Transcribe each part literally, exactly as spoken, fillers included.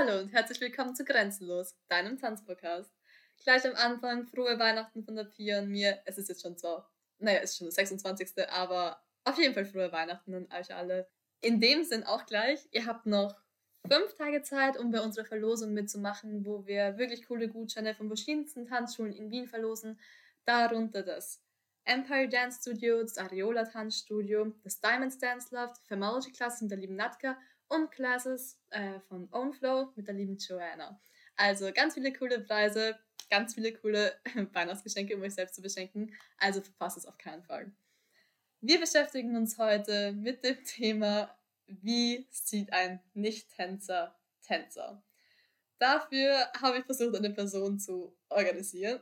Hallo und herzlich willkommen zu Grenzenlos, deinem Tanzpodcast. Gleich am Anfang, frohe Weihnachten von der Pia und mir. Es ist jetzt schon zwar, naja, es ist schon der sechsundzwanzigste, aber auf jeden Fall frohe Weihnachten an euch alle. In dem Sinn auch gleich, ihr habt noch fünf Tage Zeit, um bei unserer Verlosung mitzumachen, wo wir wirklich coole Gutscheine von verschiedensten Tanzschulen in Wien verlosen. Darunter das Empire Dance Studio, das Areola Tanzstudio, das Diamonds Dance Loft, Phermology Classroom mit der lieben Natka und Classes äh, von OwnFlow mit der lieben Joanna. Also ganz viele coole Preise, ganz viele coole Weihnachtsgeschenke, um euch selbst zu beschenken. Also verpasst es auf keinen Fall. Wir beschäftigen uns heute mit dem Thema: Wie sieht ein Nicht-Tänzer Tänzer? Dafür habe ich versucht, eine Person zu organisieren,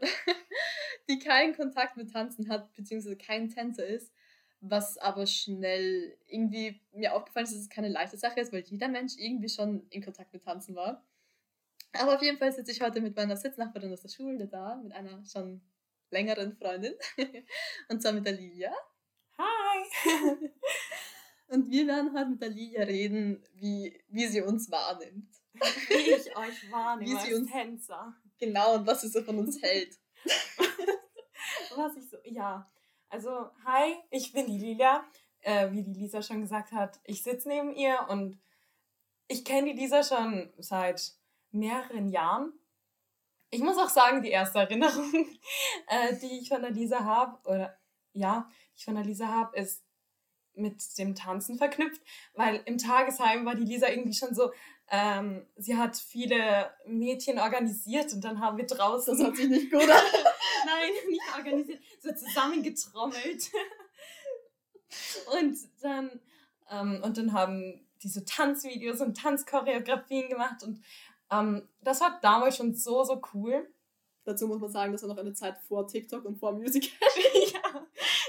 die keinen Kontakt mit Tanzen hat, beziehungsweise kein Tänzer ist, was aber schnell irgendwie mir aufgefallen ist, dass es keine leichte Sache ist, weil jeder Mensch irgendwie schon in Kontakt mit Tanzen war. Aber auf jeden Fall sitze ich heute mit meiner Sitznachbarin aus der Schule da, mit einer schon längeren Freundin, und zwar mit der Lilia. Hi! Und wir werden heute mit der Lilia reden, wie, wie sie uns wahrnimmt. Wie ich euch wahrnehme wie sie als uns, Tänzer. Genau, und was sie so von uns hält. Was ich so, ja. Also, hi, ich bin die Lilia. Äh, wie die Lisa schon gesagt hat, ich sitze neben ihr und ich kenne die Lisa schon seit mehreren Jahren. Ich muss auch sagen, die erste Erinnerung, äh, die ich von der Lisa habe, oder ja, die ich von der Lisa habe, ist mit dem Tanzen verknüpft, weil im Tagesheim war die Lisa irgendwie schon so, ähm, sie hat viele Mädchen organisiert und dann haben wir draußen... Das hat sich nicht gut an. Nein, nicht organisiert, so zusammengetrommelt. Und dann, ähm, und dann haben die so Tanzvideos und Tanzchoreografien gemacht und ähm, das war damals schon so, so cool. Dazu muss man sagen, das war noch eine Zeit vor TikTok und vor Music. Ja,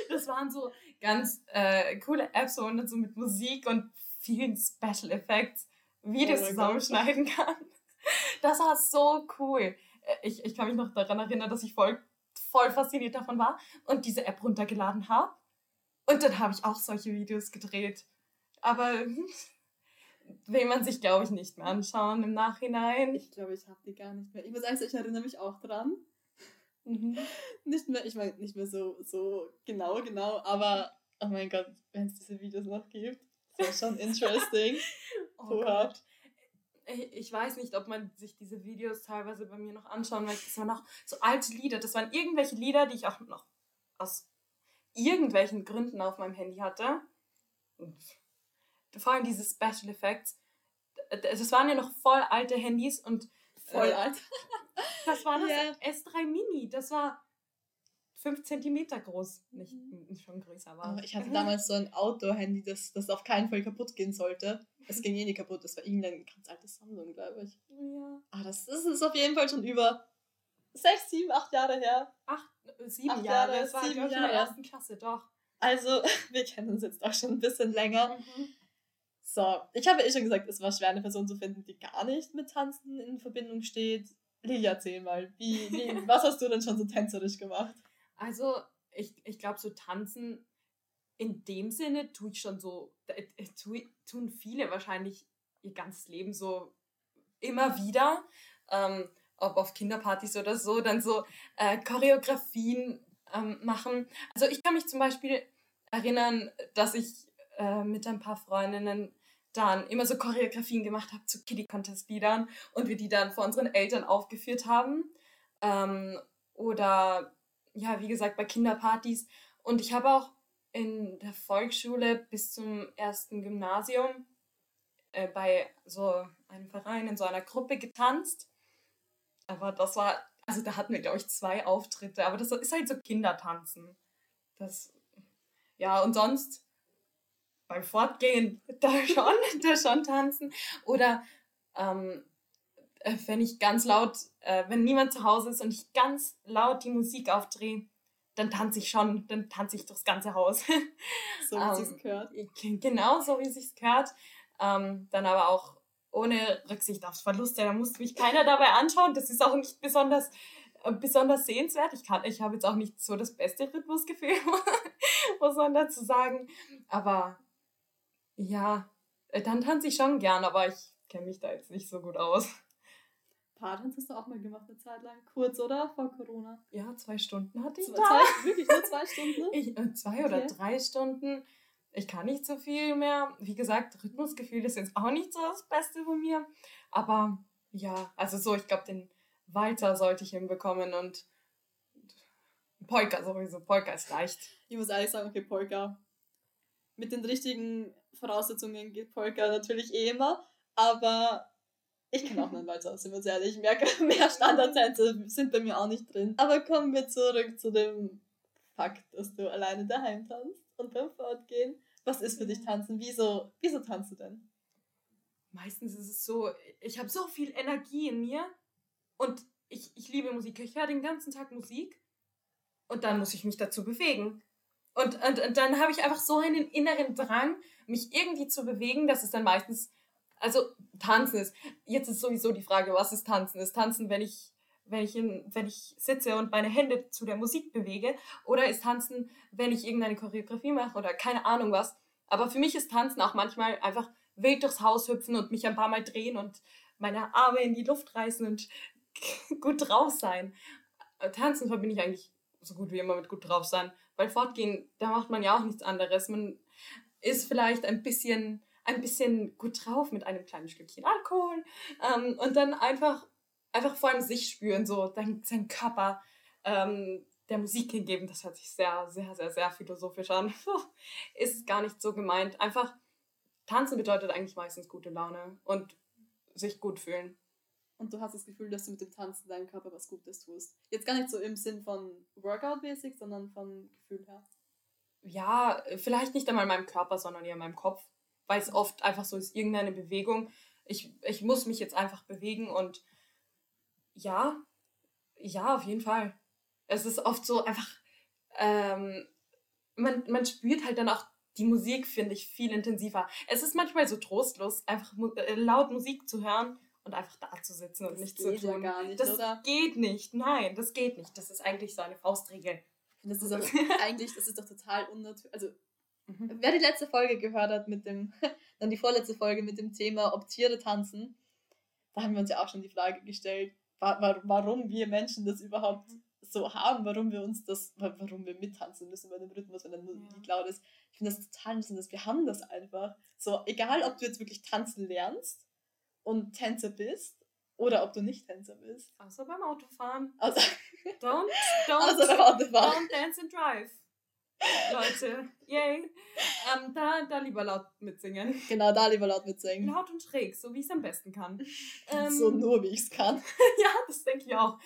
das waren so ganz äh, coole Apps, wo man dann so mit Musik und vielen Special Effects Videos oh zusammenschneiden kann. Das war so cool. Ich, ich kann mich noch daran erinnern, dass ich voll, voll fasziniert davon war und diese App runtergeladen habe. Und dann habe ich auch solche Videos gedreht. Aber will man sich, glaube ich, nicht mehr anschauen im Nachhinein. Ich glaube, ich habe die gar nicht mehr. Ich muss sagen, ich erinnere mich auch dran. Mhm. Nicht mehr, ich meine, nicht mehr so, so genau, genau, aber oh mein Gott, wenn es diese Videos noch gibt, das war schon interesting. Oh so Gott. Ich, ich weiß nicht, ob man sich diese Videos teilweise bei mir noch anschauen möchte. Das waren auch so alte Lieder. Das waren irgendwelche Lieder, die ich auch noch aus irgendwelchen Gründen auf meinem Handy hatte. Und vor allem diese Special Effects. Das waren ja noch voll alte Handys und voll äh, alt. Das war das yeah. S drei Mini. Das war fünf Zentimeter groß. Nicht, nicht schon größer war. Aber ich hatte damals so ein Outdoor-Handy, das, das auf keinen Fall kaputt gehen sollte. Es ging eh nicht kaputt. Das war irgendein ganz altes Samsung, glaube ich. Ja. Ah, das, das ist auf jeden Fall schon über sechs, sieben, acht Jahre her. Acht, sieben acht Jahre. Jahre. Das war sieben Jahre. In der ersten Klasse, doch. Also, wir kennen uns jetzt auch schon ein bisschen länger. Mhm. So, ich habe eh schon gesagt, es war schwer, eine Person zu finden, die gar nicht mit Tanzen in Verbindung steht. Lilia, erzähl mal, wie, wie, was hast du denn schon so tänzerisch gemacht? Also, ich, ich glaube, so tanzen in dem Sinne tue ich schon so, tue, tun viele wahrscheinlich ihr ganzes Leben so immer wieder, ähm, ob auf Kinderpartys oder so, dann so äh, Choreografien ähm, machen. Also ich kann mich zum Beispiel erinnern, dass ich äh, mit ein paar Freundinnen dann immer so Choreografien gemacht habe zu Kiddy Contest Liedern und wir die dann vor unseren Eltern aufgeführt haben. Ähm, oder, ja, wie gesagt, bei Kinderpartys. Und ich habe auch in der Volksschule bis zum ersten Gymnasium äh, bei so einem Verein in so einer Gruppe getanzt. Aber das war, also da hatten wir, glaube ich, zwei Auftritte. Aber das ist halt so Kindertanzen. Das, ja, und sonst... beim Fortgehen, da schon, da schon tanzen. Oder ähm, wenn ich ganz laut, äh, wenn niemand zu Hause ist und ich ganz laut die Musik aufdrehe, dann tanze ich schon, dann tanze ich durchs ganze Haus. So wie ähm, sich's gehört. Genau, so wie sich's gehört. Ähm, dann aber auch ohne Rücksicht aufs Verluste, da muss mich keiner dabei anschauen. Das ist auch nicht besonders, äh, besonders sehenswert. Ich kann, ich habe jetzt auch nicht so das beste Rhythmusgefühl, muss man dazu sagen. Aber ja, dann tanze ich schon gern, aber ich kenne mich da jetzt nicht so gut aus. Paartanz hast du auch mal gemacht eine Zeit lang. Kurz, oder? Vor Corona. Ja, zwei Stunden hatte ich zwei, da. Zwei, wirklich nur zwei Stunden? Ich, äh, zwei okay. oder drei Stunden. Ich kann nicht so viel mehr. Wie gesagt, Rhythmusgefühl ist jetzt auch nicht so das Beste von mir. Aber ja, also so, ich glaube, den Walter sollte ich hinbekommen und Polka sowieso. Polka ist leicht. Ich muss ehrlich sagen, okay, Polka. Mit den richtigen Voraussetzungen geht Polka natürlich eh immer. Aber... ich kann auch meinen Walzer, sind wir uns ehrlich. Mehr, mehr Standardtänze sind bei mir auch nicht drin. Aber kommen wir zurück zu dem Fakt, dass du alleine daheim tanzt und beim Fortgehen. Was ist für dich Tanzen? Wieso, wieso tanzt du denn? Meistens ist es so, ich habe so viel Energie in mir und ich, ich liebe Musik. Ich höre den ganzen Tag Musik und dann muss ich mich dazu bewegen. Und, und, und dann habe ich einfach so einen inneren Drang, mich irgendwie zu bewegen, dass es dann meistens... Also Tanzen ist, jetzt ist sowieso die Frage, was ist Tanzen? Ist Tanzen, wenn ich, wenn ich, in, wenn ich sitze und meine Hände zu der Musik bewege? Oder ist Tanzen, wenn ich irgendeine Choreografie mache oder keine Ahnung was? Aber für mich ist Tanzen auch manchmal einfach wild durchs Haus hüpfen und mich ein paar Mal drehen und meine Arme in die Luft reißen und gut drauf sein. Tanzen verbinde ich eigentlich so gut wie immer mit gut drauf sein. Weil Fortgehen, da macht man ja auch nichts anderes. Man ist vielleicht ein bisschen... ein bisschen gut drauf mit einem kleinen Stückchen Alkohol ähm, und dann einfach, einfach vor allem sich spüren, so seinen, seinen Körper ähm, der Musik hingeben. Das hört sich sehr, sehr, sehr, sehr philosophisch an. Ist gar nicht so gemeint. Einfach tanzen bedeutet eigentlich meistens gute Laune und sich gut fühlen. Und du hast das Gefühl, dass du mit dem Tanzen deinem Körper was Gutes tust. Jetzt gar nicht so im Sinn von Workout-mäßig, sondern vom Gefühl her. Ja, vielleicht nicht einmal meinem Körper, sondern eher meinem Kopf. Weil es oft einfach so ist, irgendeine Bewegung. Ich, ich muss mich jetzt einfach bewegen und ja, ja, auf jeden Fall. Es ist oft so einfach, ähm, man, man spürt halt dann auch die Musik, finde ich, viel intensiver. Es ist manchmal so trostlos, einfach laut Musik zu hören und einfach da zu sitzen und nichts zu tun. Das geht ja gar nicht, oder? Das geht nicht, nein, das geht nicht. Das ist eigentlich so eine Faustregel. Das ist auch, eigentlich, das ist doch total unnatürlich, also mhm. Wer die letzte Folge gehört hat, mit dem, dann die vorletzte Folge mit dem Thema, ob Tiere tanzen, da haben wir uns ja auch schon die Frage gestellt, wa- wa- warum wir Menschen das überhaupt so haben, warum wir uns das, wa- warum wir mittanzen müssen bei dem Rhythmus, wenn der Musik laut ist. Ich finde das total interessant, dass wir haben das einfach. So, egal, ob du jetzt wirklich tanzen lernst und Tänzer bist oder ob du nicht Tänzer bist. Außer beim Autofahren. Außer, don't, don't, außer beim Autofahren. Don't dance and drive. Leute, yay. Ähm, da, da lieber laut mitsingen. Genau, da lieber laut mitsingen. Laut und schräg, so wie ich es am besten kann. Ähm, so nur, wie ich es kann. Ja, das denke ich auch.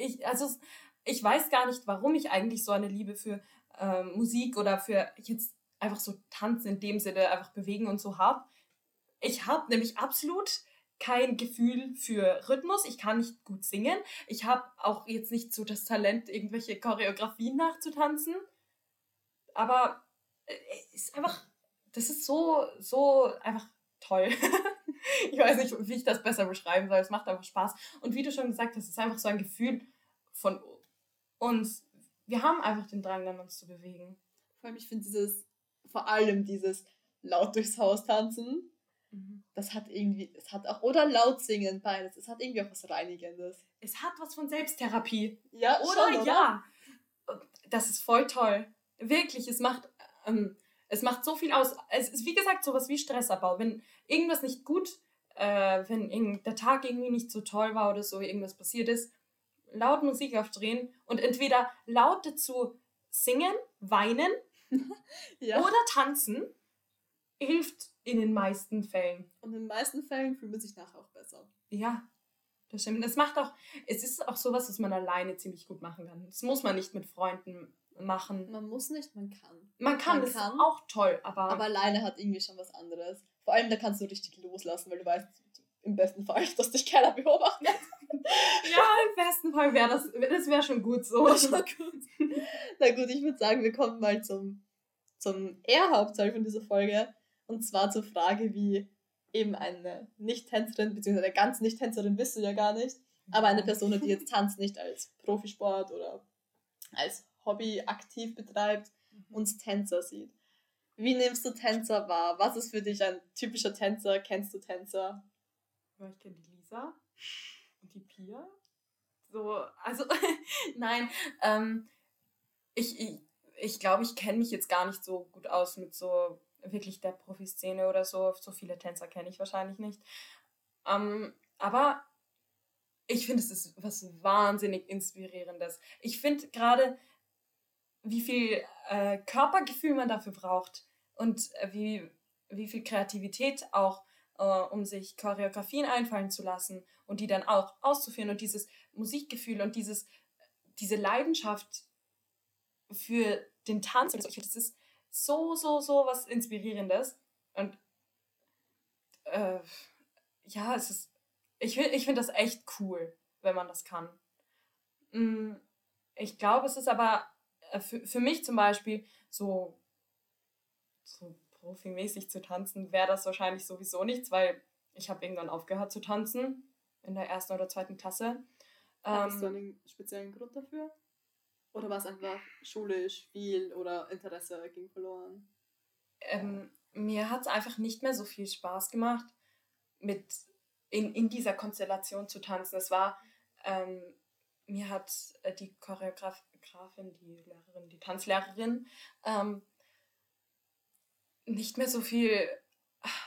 Ich, also, ich weiß gar nicht, warum ich eigentlich so eine Liebe für ähm, Musik oder für jetzt einfach so Tanzen in dem Sinne, einfach bewegen und so habe. Ich habe nämlich absolut kein Gefühl für Rhythmus. Ich kann nicht gut singen. Ich habe auch jetzt nicht so das Talent, irgendwelche Choreografien nachzutanzen. Aber es ist einfach, das ist so, so einfach toll. Ich weiß nicht, wie ich das besser beschreiben soll. Es macht einfach Spaß. Und wie du schon gesagt hast, es ist einfach so ein Gefühl von uns. Wir haben einfach den Drang, dann uns zu bewegen. Vor allem, ich finde dieses, vor allem dieses laut durchs Haus tanzen, mhm. das hat irgendwie, es hat auch, oder laut singen, beides. Es hat irgendwie auch was Reinigendes. Es hat was von Selbsttherapie. Ja, oder? Schon, oder? Ja. Das ist voll toll. Wirklich, es macht, ähm, es macht so viel aus. Es ist, wie gesagt, sowas wie Stressabbau. Wenn irgendwas nicht gut, äh, wenn der Tag irgendwie nicht so toll war oder so, irgendwas passiert ist, laut Musik aufdrehen und entweder laut dazu singen, weinen ja. oder tanzen, hilft in den meisten Fällen. Und in den meisten Fällen fühlt man sich nachher auch besser. Ja, das stimmt. Es macht auch, es ist auch sowas, was man alleine ziemlich gut machen kann. Das muss man nicht mit Freunden machen. Man muss nicht, man kann. Man kann, man das kann, ist auch toll, aber... Aber alleine hat irgendwie schon was anderes. Vor allem, da kannst du richtig loslassen, weil du weißt, im besten Fall, dass dich keiner beobachtet. Ja, im besten Fall wäre das, das wäre schon gut so. Schon gut. Na gut, ich würde sagen, wir kommen mal zum, zum Ehrhauptteil von dieser Folge. Und zwar zur Frage, wie eben eine Nicht-Tänzerin, beziehungsweise eine ganz Nicht-Tänzerin bist du ja gar nicht, aber eine Person, die jetzt Tanz nicht als Profisport oder als Hobby aktiv betreibt, uns Tänzer sieht. Wie nimmst du Tänzer wahr? Was ist für dich ein typischer Tänzer? Kennst du Tänzer? Ja, ich kenne die Lisa und die Pia. So, also, nein, ähm, ich, ich, ich glaube, ich kenne mich jetzt gar nicht so gut aus mit so wirklich der Profi-Szene oder so. So viele Tänzer kenne ich wahrscheinlich nicht. Ähm, aber ich finde, es ist was wahnsinnig Inspirierendes. Ich finde gerade, wie viel äh, Körpergefühl man dafür braucht und äh, wie, wie viel Kreativität auch, äh, um sich Choreografien einfallen zu lassen und die dann auch auszuführen und dieses Musikgefühl und dieses, diese Leidenschaft für den Tanz. Und so. Das ist so, so, so was Inspirierendes. Und äh, ja, es ist, ich, ich finde das echt cool, wenn man das kann. Ich glaube, es ist aber Für, für mich zum Beispiel, so, so profimäßig zu tanzen, wäre das wahrscheinlich sowieso nichts, weil ich habe irgendwann aufgehört zu tanzen, in der ersten oder zweiten Klasse. Hattest ähm, du einen speziellen Grund dafür? Oder war es einfach schulisch viel oder Interesse ging verloren? Ähm, mir hat es einfach nicht mehr so viel Spaß gemacht, mit in, in dieser Konstellation zu tanzen. Es war... Ähm, Mir hat die Choreografin, die Lehrerin, die Tanzlehrerin ähm, nicht mehr so viel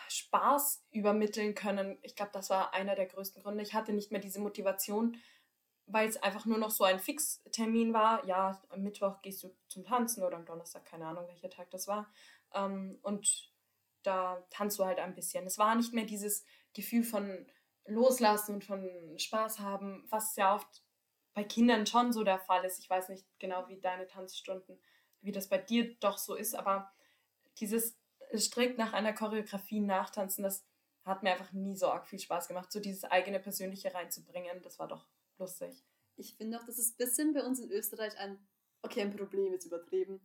Spaß übermitteln können. Ich glaube, das war einer der größten Gründe. Ich hatte nicht mehr diese Motivation, weil es einfach nur noch so ein Fixtermin war. Ja, am Mittwoch gehst du zum Tanzen oder am Donnerstag, keine Ahnung, welcher Tag das war. Ähm, und da tanzt du halt ein bisschen. Es war nicht mehr dieses Gefühl von Loslassen und von Spaß haben, was ja oft bei Kindern schon so der Fall ist. Ich weiß nicht genau, wie deine Tanzstunden, wie das bei dir doch so ist, aber dieses strikt nach einer Choreografie nachtanzen, das hat mir einfach nie so arg viel Spaß gemacht, so dieses eigene Persönliche reinzubringen, das war doch lustig. Ich finde auch, das ist ein bisschen bei uns in Österreich ein, okay, ein Problem ist übertrieben,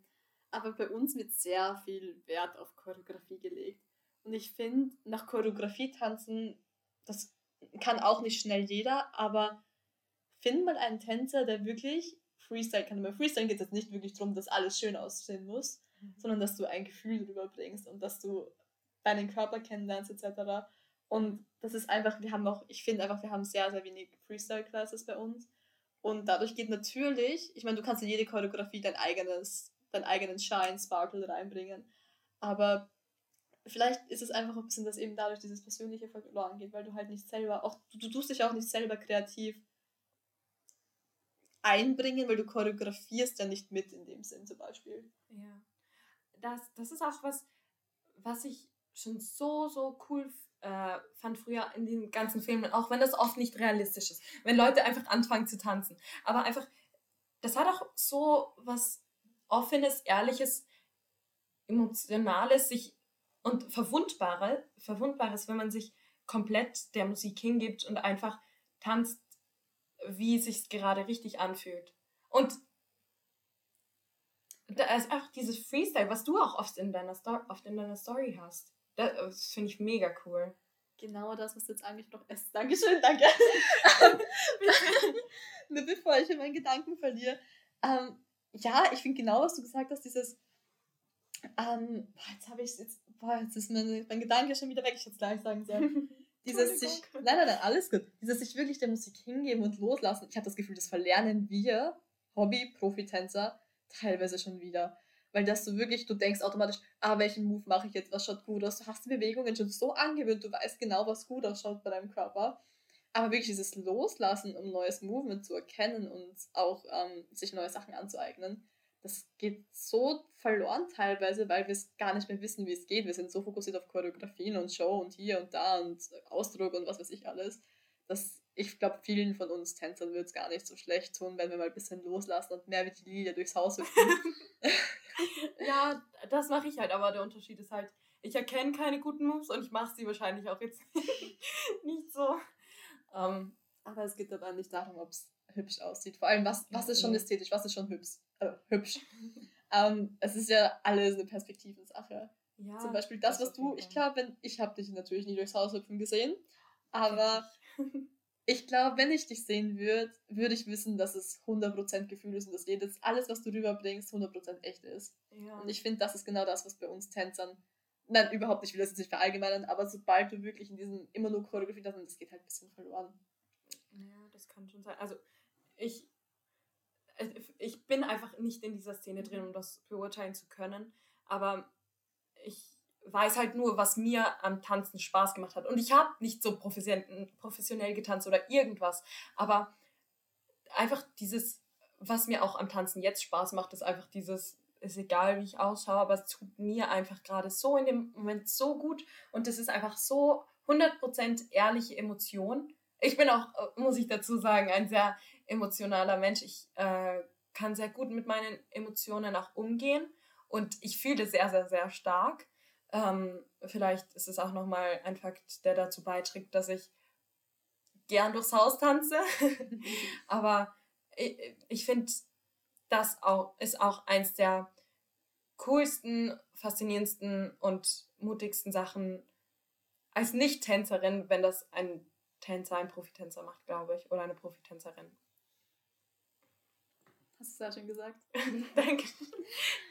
aber bei uns wird sehr viel Wert auf Choreografie gelegt. Und ich finde, nach Choreografie tanzen, das kann auch nicht schnell jeder, aber find mal einen Tänzer, der wirklich Freestyle kann. Bei Freestyle geht es jetzt nicht wirklich darum, dass alles schön aussehen muss, mhm. sondern dass du ein Gefühl rüberbringst und dass du deinen Körper kennenlernst et cetera. Und das ist einfach, wir haben auch, ich finde einfach, wir haben sehr, sehr wenig Freestyle-Classes bei uns. Und dadurch geht natürlich, ich meine, du kannst in jede Choreografie dein eigenes, deinen eigenen Shine, Sparkle reinbringen. Aber vielleicht ist es einfach ein bisschen, dass eben dadurch dieses Persönliche verloren geht, weil du halt nicht selber, auch du, du tust dich auch nicht selber kreativ einbringen, weil du choreografierst ja nicht mit in dem Sinn zum Beispiel. Ja, das, das ist auch was, was ich schon so, so cool äh, fand früher in den ganzen Filmen, auch wenn das oft nicht realistisch ist, wenn Leute einfach anfangen zu tanzen. Aber einfach, das hat auch so was Offenes, Ehrliches, Emotionales sich und Verwundbare, Verwundbares, wenn man sich komplett der Musik hingibt und einfach tanzt, wie es sich gerade richtig anfühlt. Und da ist auch dieses Freestyle, was du auch oft in deiner, Sto- oft in deiner Story hast. Das finde ich mega cool. Genau das, was du jetzt eigentlich noch ist. Dankeschön, danke. Nur bevor ich meinen Gedanken verliere. Ähm, ja, ich finde genau, was du gesagt hast, dieses ähm, boah, jetzt habe ich jetzt, boah, jetzt ist mein, mein Gedanke schon wieder weg, ich hätte es gleich sagen sollen. Dieses sich, nein, nein, nein, alles gut. Dieses sich wirklich der Musik hingeben und loslassen. Ich habe das Gefühl, das verlernen wir Hobby-Profi-Tänzer teilweise schon wieder. Weil dass du wirklich, du denkst automatisch, ah, welchen Move mache ich jetzt, was schaut gut aus. Du hast die Bewegungen schon so angewöhnt, du weißt genau, was gut ausschaut bei deinem Körper. Aber wirklich dieses Loslassen, um neues Movement zu erkennen und auch ähm, sich neue Sachen anzueignen, das geht so verloren teilweise, weil wir es gar nicht mehr wissen, wie es geht. Wir sind so fokussiert auf Choreografien und Show und hier und da und Ausdruck und was weiß ich alles, dass ich glaube, vielen von uns Tänzern wird es gar nicht so schlecht tun, wenn wir mal ein bisschen loslassen und mehr wie die Lilia durchs Haus hüpfen. Ja, das mache ich halt, aber der Unterschied ist halt, ich erkenne keine guten Moves und ich mache sie wahrscheinlich auch jetzt nicht so. Um, aber es geht dabei nicht darum, ob es hübsch aussieht. Vor allem, was, was ist schon ästhetisch, was ist schon hübsch? Äh, hübsch. ähm, es ist ja alles eine Perspektivensache. Ja, zum Beispiel das, das was du, ich glaube, ich habe dich natürlich nie durchs Haus hüpfen gesehen, aber ich glaube, wenn ich dich sehen würde, würde ich wissen, dass es hundert Prozent Gefühl ist und dass jedes, alles, was du rüberbringst, hundert Prozent echt ist. Ja. Und ich finde, das ist genau das, was bei uns Tänzern, nein, überhaupt nicht, ich will das jetzt nicht verallgemeinern, aber sobald du wirklich in diesem immer nur Choreografie, das, das geht halt ein bisschen verloren. Ja, das kann schon sein. Also ich, ich bin einfach nicht in dieser Szene drin, um das beurteilen zu können, aber ich weiß halt nur, was mir am Tanzen Spaß gemacht hat. Und ich habe nicht so professionell getanzt oder irgendwas, aber einfach dieses, was mir auch am Tanzen jetzt Spaß macht, ist einfach dieses, ist egal, wie ich ausschaue, aber es tut mir einfach gerade so in dem Moment so gut und das ist einfach so hundert Prozent ehrliche Emotion. Ich bin auch, muss ich dazu sagen, ein sehr emotionaler Mensch. Ich äh, kann sehr gut mit meinen Emotionen auch umgehen und ich fühle sehr, sehr, sehr stark. Ähm, vielleicht ist es auch nochmal ein Fakt, der dazu beiträgt, dass ich gern durchs Haus tanze. Aber ich, ich finde, das auch, ist auch eins der coolsten, faszinierendsten und mutigsten Sachen als Nicht-Tänzerin, wenn das ein Tänzer, ein Profitänzer macht, glaube ich, oder eine Profitänzerin. Hast du es ja schon gesagt? Danke.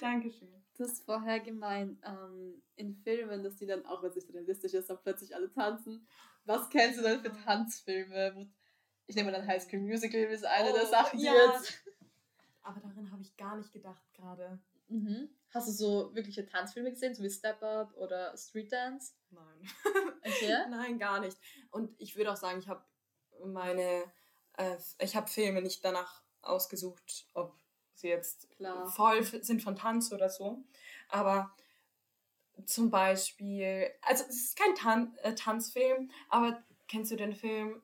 Dankeschön. Das ist vorher gemein, ähm, in Filmen, dass die dann, auch wenn es nicht realistisch ist, dann plötzlich alle tanzen. Was kennst du denn für Tanzfilme? Ich nehme dann High School Musical, ist eine oh, der Sachen, die ja. jetzt... Aber darin habe ich gar nicht gedacht gerade. Mhm. Hast du so wirkliche Tanzfilme gesehen, so wie Step Up oder Street Dance? Nein. Okay. Nein, gar nicht. Und ich würde auch sagen, ich habe meine, äh, ich habe Filme nicht danach ausgesucht, ob sie jetzt Klar. voll sind von Tanz oder so. Aber zum Beispiel, also es ist kein Tan- äh, Tanzfilm, aber kennst du den Film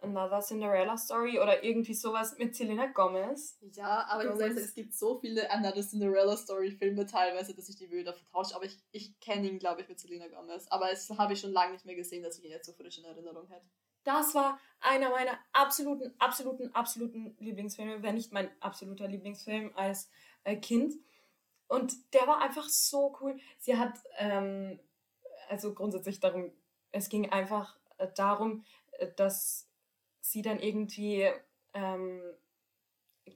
Another Cinderella Story oder irgendwie sowas mit Selena Gomez? Ja, aber Gomez. Ich sage, es gibt so viele Another Cinderella Story Filme teilweise, dass ich die Bilder vertausche, aber ich, ich kenne ihn, glaube ich, mit Selena Gomez, aber es habe ich schon lange nicht mehr gesehen, dass ich ihn jetzt so frisch in Erinnerung hätte. Das war einer meiner absoluten, absoluten, absoluten Lieblingsfilme, wenn nicht mein absoluter Lieblingsfilm als Kind, und der war einfach so cool. Sie hat, ähm, also grundsätzlich darum, es ging einfach darum, dass sie dann irgendwie ähm,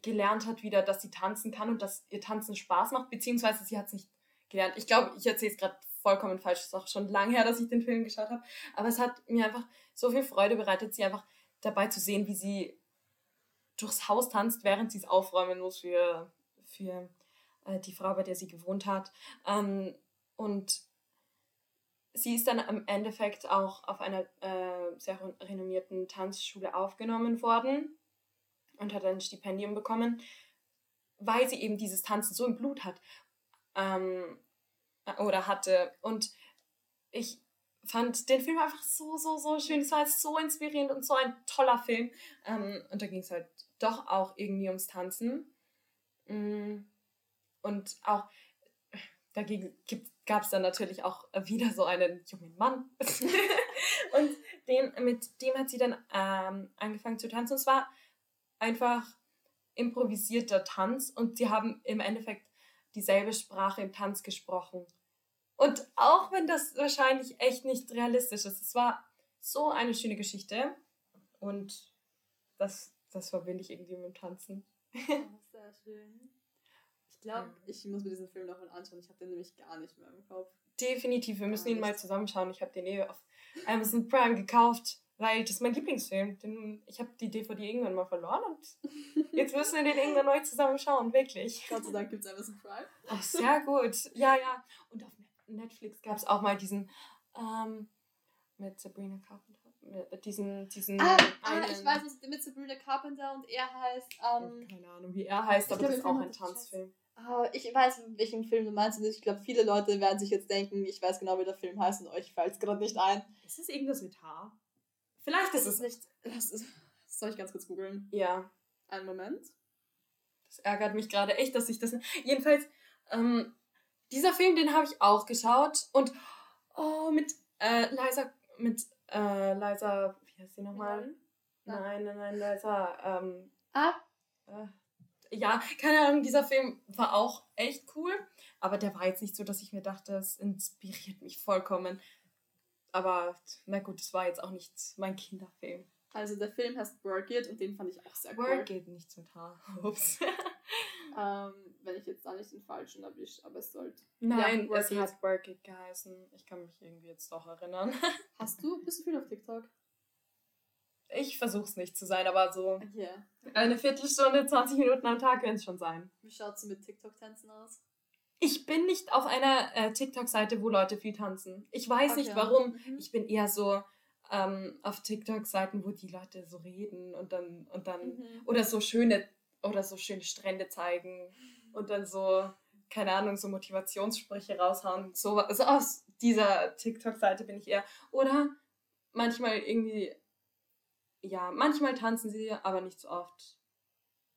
gelernt hat wieder, dass sie tanzen kann und dass ihr Tanzen Spaß macht, beziehungsweise sie hat es nicht gelernt. Ich glaube, ich erzähle es gerade vollkommen falsch, es ist auch schon lange her, dass ich den Film geschaut habe, aber es hat mir einfach so viel Freude bereitet, sie einfach dabei zu sehen, wie sie durchs Haus tanzt, während sie es aufräumen muss für, für äh, die Frau, bei der sie gewohnt hat. Ähm, und sie ist dann im Endeffekt auch auf einer äh, sehr renommierten Tanzschule aufgenommen worden und hat ein Stipendium bekommen, weil sie eben dieses Tanzen so im Blut hat ähm, oder hatte. Und ich fand den Film einfach so, so, so schön. Es war halt so inspirierend und so ein toller Film. Ähm, und da ging es halt doch auch irgendwie ums Tanzen. Und auch dagegen gibt gab es dann natürlich auch wieder so einen jungen Mann. Und den, mit dem hat sie dann ähm, angefangen zu tanzen. Und es war einfach improvisierter Tanz. Und sie haben im Endeffekt dieselbe Sprache im Tanz gesprochen. Und auch wenn das wahrscheinlich echt nicht realistisch ist, es war so eine schöne Geschichte. Und das, das verbinde ich irgendwie mit dem Tanzen. Sehr schön. Ich glaube, ich muss mir diesen Film nochmal anschauen. Ich habe den nämlich gar nicht mehr im Kopf. Definitiv, wir müssen gar ihn nicht. Mal zusammenschauen. Ich habe den eh auf Amazon Prime gekauft, weil das ist mein Lieblingsfilm. Den, ich habe die D V D irgendwann mal verloren und jetzt müssen wir den irgendwann neu zusammenschauen, wirklich. Gott sei Dank gibt es Amazon Prime. Ach, sehr gut. Ja, ja. Und auf Netflix gab es auch mal diesen ähm, mit Sabrina Carpenter. Diesen, diesen ah, ah, ich weiß nicht, mit Sabrina Carpenter und er heißt... Ähm, keine Ahnung, wie er heißt, aber das ist auch ein Tanzfilm. Ich weiß, welchen Film du meinst. Ich glaube, viele Leute werden sich jetzt denken, ich weiß genau, wie der Film heißt und euch fällt es gerade nicht ein. Ist es irgendwas mit Haar? Vielleicht ist es nicht. Das ist, soll ich ganz kurz googeln? Ja. Einen Moment. Das ärgert mich gerade echt, dass ich das... Jedenfalls, ähm, dieser Film, den habe ich auch geschaut und oh, mit äh, Liza... Mit äh, Liza... Wie heißt sie nochmal? Nein, nein, nein, Liza... Ähm, ah? Äh, Ja, keine Ahnung, dieser Film war auch echt cool, aber der war jetzt nicht so, dass ich mir dachte, es inspiriert mich vollkommen. Aber na gut, das war jetzt auch nicht mein Kinderfilm. Also der Film heißt Work It und den fand ich auch sehr cool. Work It, nicht zum Teil. Ups. ähm, wenn ich jetzt da nicht den falschen erwische, aber es sollte. Nein, ja, es it. hat Work It geheißen. Ich kann mich irgendwie jetzt doch erinnern. Hast du, bist du viel auf TikTok? Ich versuch's nicht zu sein, aber so yeah. eine Viertelstunde, zwanzig Minuten am Tag können's schon sein. Wie schaut's mit TikTok-Tänzen aus? Ich bin nicht auf einer äh, TikTok-Seite, wo Leute viel tanzen. Ich weiß okay. nicht, warum. Mhm. Ich bin eher so ähm, auf TikTok-Seiten, wo die Leute so reden und dann und dann mhm. oder so schöne oder so schöne Strände zeigen und dann so, keine Ahnung, so Motivationssprüche raushauen. So, also aus dieser TikTok-Seite bin ich eher. Oder manchmal irgendwie, ja, manchmal tanzen sie, aber nicht so oft.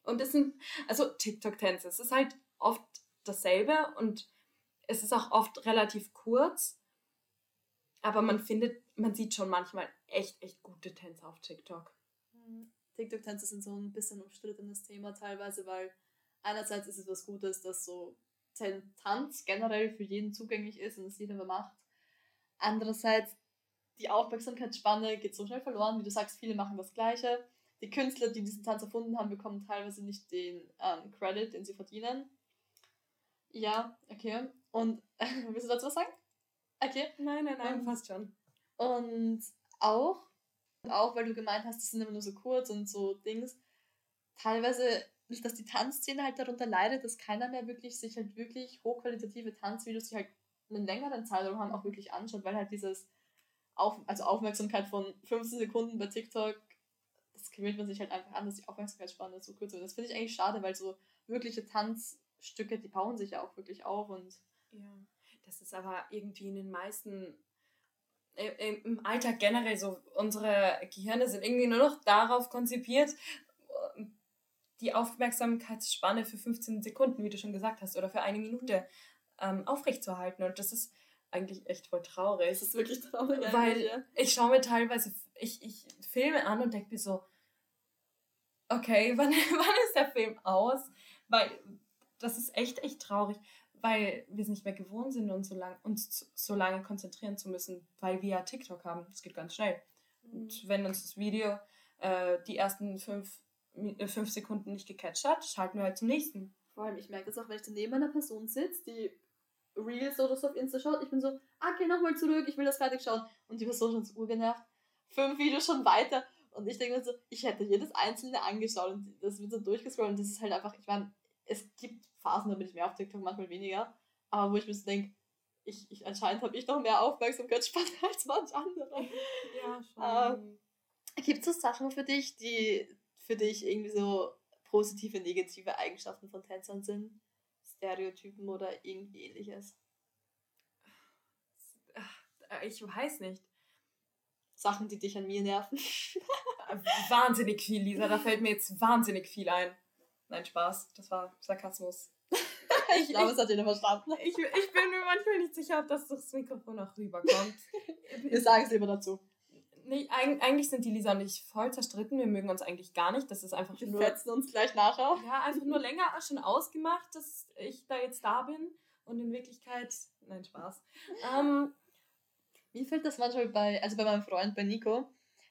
Und das sind, also TikTok-Tänze, es ist halt oft dasselbe und es ist auch oft relativ kurz, aber man findet, man sieht schon manchmal echt, echt gute Tänze auf TikTok. TikTok-Tänze sind so ein bisschen umstrittenes Thema teilweise, weil einerseits ist es was Gutes, dass so Tanz generell für jeden zugänglich ist und es jeder macht. Andererseits die Aufmerksamkeitsspanne geht so schnell verloren. Wie du sagst, viele machen das Gleiche. Die Künstler, die diesen Tanz erfunden haben, bekommen teilweise nicht den ähm, Credit, den sie verdienen. Ja, okay. Und äh, willst du dazu was sagen? Okay. Nein, nein, nein, und, fast schon. Und auch, auch, weil du gemeint hast, das sind immer nur so kurz und so Dings, teilweise, dass die Tanzszene halt darunter leidet, dass keiner mehr wirklich sich halt wirklich hochqualitative Tanzvideos, die halt einen längeren Zeitraum haben, auch wirklich anschaut, weil halt dieses Auf, also Aufmerksamkeit von fünfzehn Sekunden bei TikTok, das gewöhnt man sich halt einfach an, dass die Aufmerksamkeitsspanne so kurz wird. Das finde ich eigentlich schade, weil so wirkliche Tanzstücke, die bauen sich ja auch wirklich auf. Und ja, das ist aber irgendwie in den meisten, äh, im Alltag generell so, unsere Gehirne sind irgendwie nur noch darauf konzipiert, die Aufmerksamkeitsspanne für fünfzehn Sekunden, wie du schon gesagt hast, oder für eine Minute ähm, aufrechtzuerhalten. Und das ist eigentlich echt voll traurig. Das ist wirklich traurig. Weil ja. ich schaue mir teilweise, ich, ich Filme an und denke mir so, okay, wann, wann ist der Film aus? Weil das ist echt, echt traurig, weil wir es nicht mehr gewohnt sind, uns so, lang, uns so lange konzentrieren zu müssen, weil wir ja TikTok haben. Das geht ganz schnell. Mhm. Und wenn uns das Video äh, die ersten fünf, äh, fünf Sekunden nicht gecatcht hat, schalten wir halt zum nächsten. Vor allem, ich merke das auch, wenn ich neben einer Person sitze, die Reels oder so auf Insta schaut, ich bin so, ah, geh nochmal zurück, ich will das fertig schauen. Und die Person schon so urgenervt, fünf Videos schon weiter. Und ich denke mir so, ich hätte jedes einzelne angeschaut und das wird so durchgescrollt. Und das ist halt einfach, ich meine, es gibt Phasen, da bin ich mehr auf TikTok, manchmal weniger. Aber wo ich mir so denke, ich, ich, anscheinend habe ich noch mehr Aufmerksamkeitsspanne als manch andere. Ja, schon. Äh, gibt es so Sachen für dich, die für dich irgendwie so positive, negative Eigenschaften von Tänzern sind? Stereotypen oder irgendwie ähnliches? Ich weiß nicht. Sachen, die dich an mir nerven? Wahnsinnig viel, Lisa. Da fällt mir jetzt wahnsinnig viel ein. Nein, Spaß. Das war Sarkasmus. Ich glaube, es hat jeder verstanden. Ich, ich bin mir manchmal nicht sicher, ob das durchs Mikrofon auch rüberkommt. Wir sagen es lieber dazu. Nee, eigentlich sind die Lisa und ich voll zerstritten. Wir mögen uns eigentlich gar nicht. Das ist einfach wir nur... Wir fetzen uns gleich nachher. Ja, einfach nur länger schon ausgemacht, dass ich da jetzt da bin. Und in Wirklichkeit... Nein, Spaß. Ähm, Mir fällt das manchmal bei... Also bei meinem Freund, bei Nico.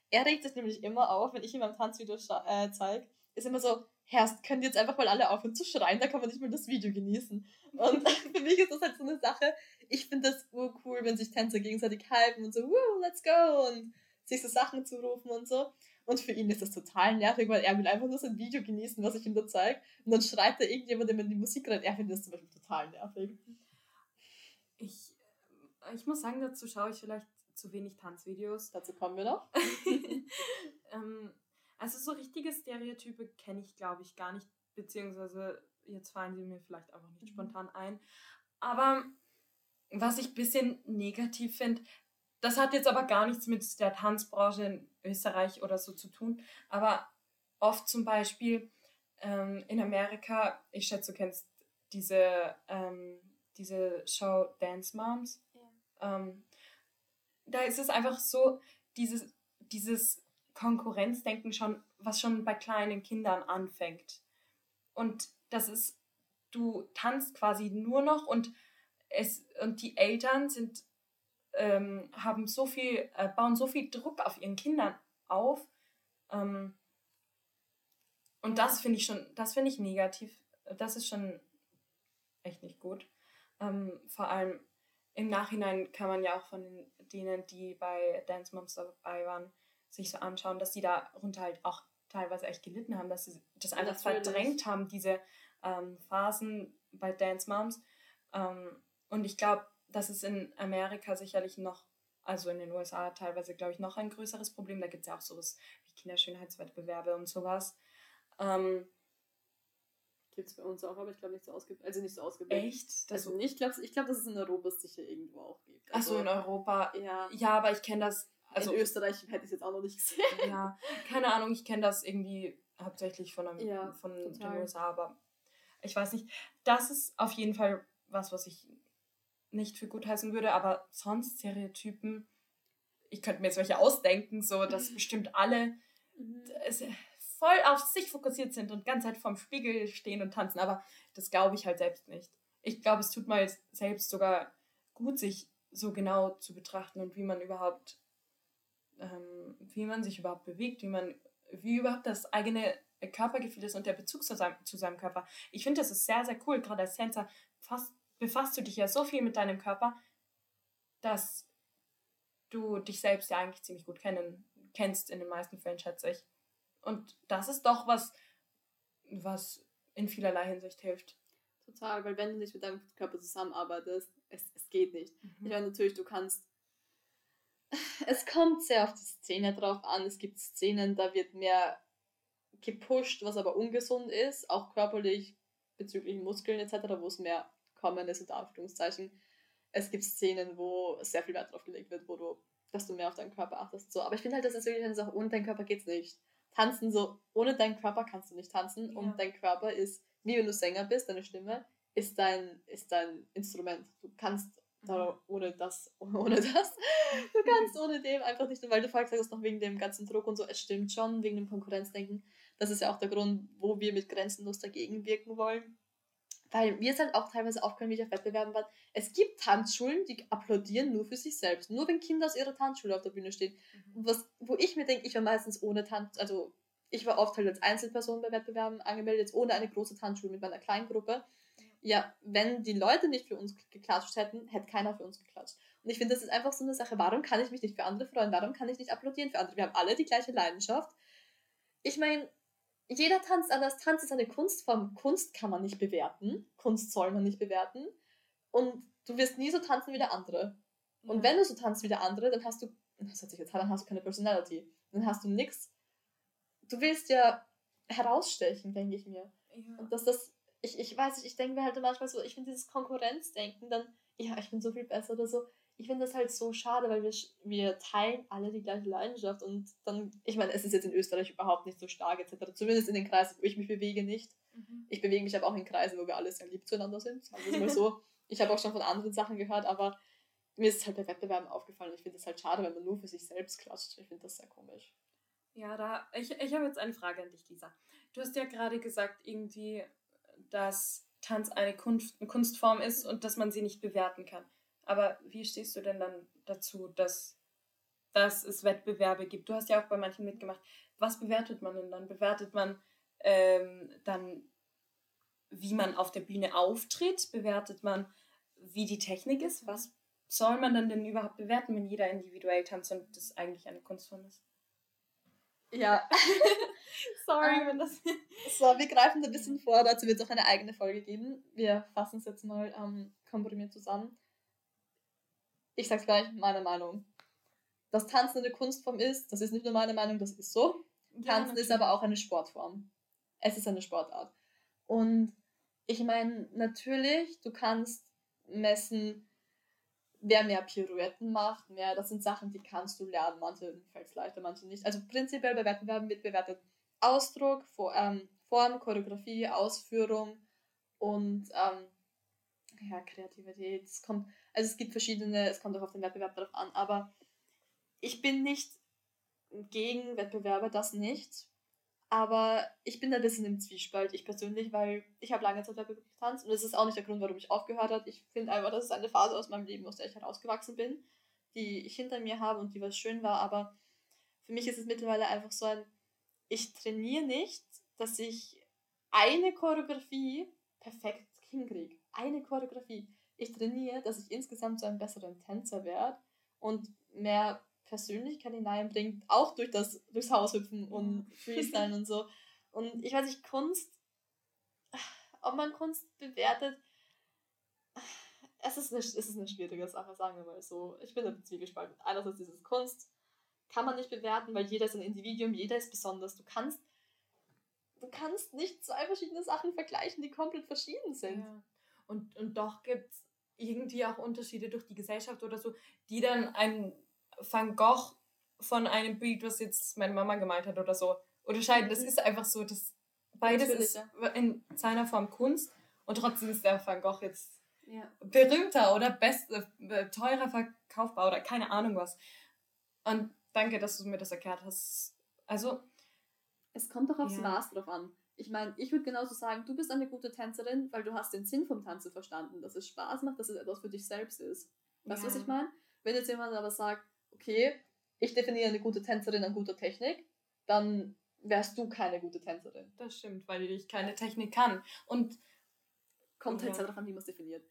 Er regt sich nämlich immer auf, wenn ich ihm am Tanzvideo scha- äh, zeige. Ist immer so, Herrst, könnt ihr jetzt einfach mal alle aufhören zu schreien? Da kann man nicht mal das Video genießen. Und für mich ist das halt so eine Sache. Ich finde das urcool, wenn sich Tänzer gegenseitig hypen und so, woo, let's go! Und sich so Sachen zu rufen und so. Und für ihn ist das total nervig, weil er will einfach nur sein Video genießen, was ich ihm da zeige. Und dann schreit da irgendjemandem in die Musik rein. Er findet das zum Beispiel total nervig. Ich, ich muss sagen, dazu schaue ich vielleicht zu wenig Tanzvideos. Dazu kommen wir noch. Also so richtige Stereotype kenne ich, glaube ich, gar nicht. Beziehungsweise jetzt fallen sie mir vielleicht einfach nicht mhm. spontan ein. Aber was ich ein bisschen negativ finde, das hat jetzt aber gar nichts mit der Tanzbranche in Österreich oder so zu tun. Aber oft zum Beispiel ähm, in Amerika, ich schätze, du kennst diese, ähm, diese Show Dance Moms. Ja. Ähm, da ist es einfach so, dieses, dieses Konkurrenzdenken, schon, was schon bei kleinen Kindern anfängt. Und das ist, du tanzt quasi nur noch und, es, und die Eltern sind... haben so viel, bauen so viel Druck auf ihren Kindern auf, Ähm, und das finde ich schon, das finde ich negativ. Das ist schon echt nicht gut. Ähm, vor allem im Nachhinein kann man ja auch von denen, die bei Dance Moms dabei waren, sich so anschauen, dass die darunter halt auch teilweise echt gelitten haben, dass sie das einfach Natürlich. verdrängt haben, diese ähm, Phasen bei Dance Moms. Ähm, und ich glaube, das ist in Amerika sicherlich noch, also in den U S A teilweise, glaube ich, noch ein größeres Problem. Da gibt es ja auch sowas wie Kinderschönheitswettbewerbe und sowas. Ähm, Gibt es bei uns auch, aber ich glaube nicht so ausgeprägt. Also nicht so ausgeprägt. Echt? Das also nicht, glaub, ich glaube, dass es in Europa sicher irgendwo auch gibt. Also, Ach so, in Europa. Ja, ja aber ich kenne das. Also in Österreich hätte ich es jetzt auch noch nicht gesehen. Ja, keine Ahnung, ich kenne das irgendwie hauptsächlich von, einem, ja, von den U S A, aber ich weiß nicht. Das ist auf jeden Fall was, was ich nicht für gut heißen würde, aber sonst Stereotypen, ich könnte mir jetzt welche ausdenken, so dass bestimmt alle es, voll auf sich fokussiert sind und ganz halt vorm Spiegel stehen und tanzen, aber das glaube ich halt selbst nicht. Ich glaube, es tut mal selbst sogar gut, sich so genau zu betrachten und wie man überhaupt ähm, wie man sich überhaupt bewegt, wie man wie überhaupt das eigene Körpergefühl ist und der Bezug zu seinem, zu seinem Körper. Ich finde, das ist sehr, sehr cool, gerade als Tänzer fast befasst du dich ja so viel mit deinem Körper, dass du dich selbst ja eigentlich ziemlich gut kennen, kennst in den meisten Fällen, schätze ich. Und das ist doch was, was in vielerlei Hinsicht hilft. Total, weil wenn du nicht mit deinem Körper zusammenarbeitest, es, es geht nicht. Mhm. Ich meine, natürlich, du kannst... Es kommt sehr auf die Szene drauf an. Es gibt Szenen, da wird mehr gepusht, was aber ungesund ist, auch körperlich, bezüglich Muskeln et cetera, wo es mehr kommen ist, unter Anführungszeichen. Es gibt Szenen, wo sehr viel Wert drauf gelegt wird, wo du, dass du mehr auf deinen Körper achtest. So. Aber ich finde halt, das ist wirklich eine Sache, ohne deinen Körper geht's nicht. Tanzen so, ohne deinen Körper kannst du nicht tanzen. Ja. Und dein Körper ist, wie wenn du Sänger bist, deine Stimme ist dein, ist dein Instrument. Du kannst mhm. ohne das, ohne das, du kannst ohne dem einfach nicht, weil du vorher gesagt hast, noch wegen dem ganzen Druck und so, es stimmt schon, wegen dem Konkurrenzdenken. Das ist ja auch der Grund, wo wir mit Grenzenlos dagegen wirken wollen. Weil wir es halt auch teilweise aufgehört, wie ich auf Wettbewerben war. Es gibt Tanzschulen, die applaudieren nur für sich selbst. Nur wenn Kinder aus ihrer Tanzschule auf der Bühne stehen. Mhm. Was, wo ich mir denke, ich war meistens ohne Tanz... Also ich war oft halt als Einzelperson bei Wettbewerben angemeldet, jetzt ohne eine große Tanzschule mit meiner kleinen Gruppe. Mhm. Ja, wenn die Leute nicht für uns geklatscht hätten, hätte keiner für uns geklatscht. Und ich finde, das ist einfach so eine Sache. Warum kann ich mich nicht für andere freuen? Warum kann ich nicht applaudieren für andere? Wir haben alle die gleiche Leidenschaft. Ich meine... Jeder tanzt anders. Tanz ist eine Kunstform. Kunst kann man nicht bewerten. Kunst soll man nicht bewerten. Und du wirst nie so tanzen wie der andere. Und ja. wenn du so tanzt wie der andere, dann hast du, das hat sich getan, dann hast du keine Personality. Dann hast du nichts. Du willst ja herausstechen, denke ich mir. Ja. Und dass das, ich, ich weiß nicht, ich denke mir halt manchmal so, ich finde dieses Konkurrenzdenken dann, ja, ich bin so viel besser oder so. Ich finde das halt so schade, weil wir, wir teilen alle die gleiche Leidenschaft und dann, ich meine, es ist jetzt in Österreich überhaupt nicht so stark et cetera. Zumindest in den Kreisen, wo ich mich bewege, nicht. Mhm. Ich bewege mich aber auch in Kreisen, wo wir alle sehr lieb zueinander sind. Sagen wir es mal so. Ich habe auch schon von anderen Sachen gehört, aber mir ist es halt bei Wettbewerben aufgefallen. Ich finde es halt schade, wenn man nur für sich selbst klatscht. Ich finde das sehr komisch. Ja, da ich, ich habe jetzt eine Frage an dich, Lisa. Du hast ja gerade gesagt, irgendwie, dass Tanz eine Kunst, eine Kunstform ist und dass man sie nicht bewerten kann. Aber wie stehst du denn dann dazu, dass, dass es Wettbewerbe gibt? Du hast ja auch bei manchen mitgemacht. Was bewertet man denn dann? Bewertet man ähm, dann, wie man auf der Bühne auftritt? Bewertet man, wie die Technik ist? Was soll man dann denn überhaupt bewerten, wenn jeder individuell tanzt und das eigentlich eine Kunstform ist? Ja. Sorry, um, wenn das... So, wir greifen da ein bisschen vor. Dazu wird es auch eine eigene Folge geben. Wir fassen es jetzt mal ähm, komprimiert zusammen. Ich sag's gleich, meine Meinung. Dass Tanzen eine Kunstform ist, das ist nicht nur meine Meinung, das ist so. Ja, Tanzen natürlich. Ist aber auch eine Sportform. Es ist eine Sportart. Und ich meine, natürlich, du kannst messen, wer mehr Pirouetten macht, mehr, das sind Sachen, die kannst du lernen. Manche fällt es leichter, manche nicht. Also prinzipiell bei Wettbewerben wird bewertet Ausdruck, Form, Choreografie, Ausführung und ähm, ja, Kreativität. Es kommt... Also es gibt verschiedene, es kommt auch auf den Wettbewerb drauf an, aber ich bin nicht gegen Wettbewerbe, das nicht, aber ich bin da ein bisschen im Zwiespalt, ich persönlich, weil ich habe lange Zeit Wettbewerb getanzt und das ist auch nicht der Grund, warum ich aufgehört habe. Ich finde einfach, das ist eine Phase aus meinem Leben, aus der ich herausgewachsen bin, die ich hinter mir habe und die was schön war, aber für mich ist es mittlerweile einfach so ein, ich trainiere nicht, dass ich eine Choreografie perfekt hinkriege. Eine Choreografie. Ich trainiere, dass ich insgesamt zu einem besseren Tänzer werde und mehr Persönlichkeit hineinbringt, auch durch das durchs Haus hüpfen und Freestylen und so. Und ich weiß nicht, Kunst, ob man Kunst bewertet, es ist eine, es ist eine schwierige Sache, sagen wir mal so. Ich bin ein bisschen gespalten. Einerseits ist es Kunst, kann man nicht bewerten, weil jeder ist ein Individuum, jeder ist besonders. Du kannst, du kannst nicht zwei verschiedene Sachen vergleichen, die komplett verschieden sind. Ja. Und, und doch gibt es irgendwie auch Unterschiede durch die Gesellschaft oder so, die dann ein Van Gogh von einem Bild, was jetzt meine Mama gemalt hat oder so, unterscheiden. Das ist einfach so, dass beides ist in seiner Form Kunst und trotzdem ist der Van Gogh jetzt ja. berühmter oder best, äh, teurer verkaufbar oder keine Ahnung was. Und danke, dass du mir das erklärt hast. Also, es kommt doch aufs ja. Maß drauf an. Ich meine, ich würde genauso sagen, du bist eine gute Tänzerin, weil du hast den Sinn vom Tanzen verstanden, dass es Spaß macht, dass es etwas für dich selbst ist. Weißt du, ja. was ich meine? Wenn jetzt jemand aber sagt, okay, ich definiere eine gute Tänzerin an guter Technik, dann wärst du keine gute Tänzerin. Das stimmt, weil ich keine Technik kann. Und kommt ja. halt darauf an, wie man es definiert.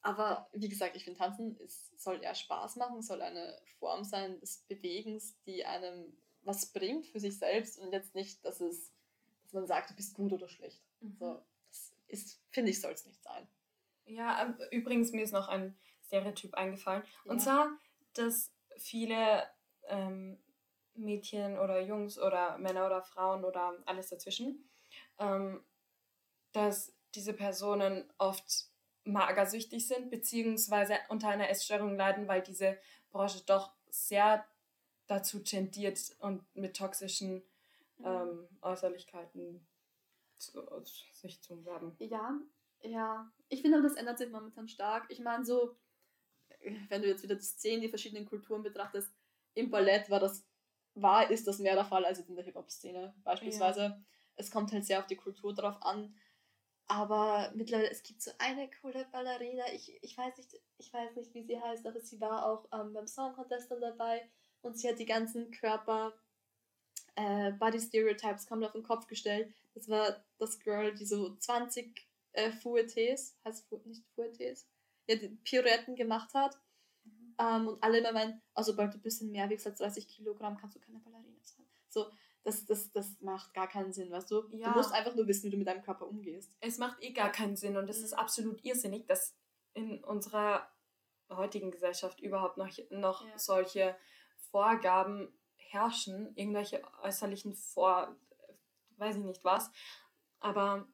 Aber wie gesagt, ich finde, Tanzen ist, soll eher Spaß machen, soll eine Form sein des Bewegens, die einem was bringt für sich selbst und jetzt nicht, dass es, dass man sagt, du bist gut oder schlecht. Mhm. So, das ist, finde ich, soll es nicht sein. Ja, übrigens, mir ist noch ein Stereotyp eingefallen. Ja. Und zwar, dass viele ähm, Mädchen oder Jungs oder Männer oder Frauen oder alles dazwischen, ähm, dass diese Personen oft magersüchtig sind, beziehungsweise unter einer Essstörung leiden, weil diese Branche doch sehr dazu tendiert und mit toxischen ähm, Äußerlichkeiten zu, sich zu umwerben. Ja, ja. Ich finde, das ändert sich momentan stark. Ich meine, so wenn du jetzt wieder die Szenen, die verschiedenen Kulturen betrachtest, im Ballett war das, war, ist das mehr der Fall als in der Hip-Hop-Szene beispielsweise. Ja. Es kommt halt sehr auf die Kultur drauf an, aber mittlerweile, es gibt so eine coole Ballerina, ich, ich, weiß nicht, ich weiß nicht, wie sie heißt, aber sie war auch ähm, beim Song Contest dann dabei und sie hat die ganzen Körper, äh, Body-Stereotypes komplett auf den Kopf gestellt. Das war das Girl, die so zwanzig äh, Fouettes, heißt Fou- nicht Fouettes, ja, die Pirouetten gemacht hat. Mhm. Ähm, und alle immer meinen, also sobald du ein bisschen mehr wiegst als dreißig Kilogramm, kannst du keine Ballerina sein. So, das, das, das macht gar keinen Sinn, weißt du? Ja. Du musst einfach nur wissen, wie du mit deinem Körper umgehst. Es macht eh gar keinen Sinn und es mhm. ist absolut irrsinnig, dass in unserer heutigen Gesellschaft überhaupt noch, noch ja. solche Vorgaben herrschen, irgendwelche äußerlichen Vor... weiß ich nicht was, aber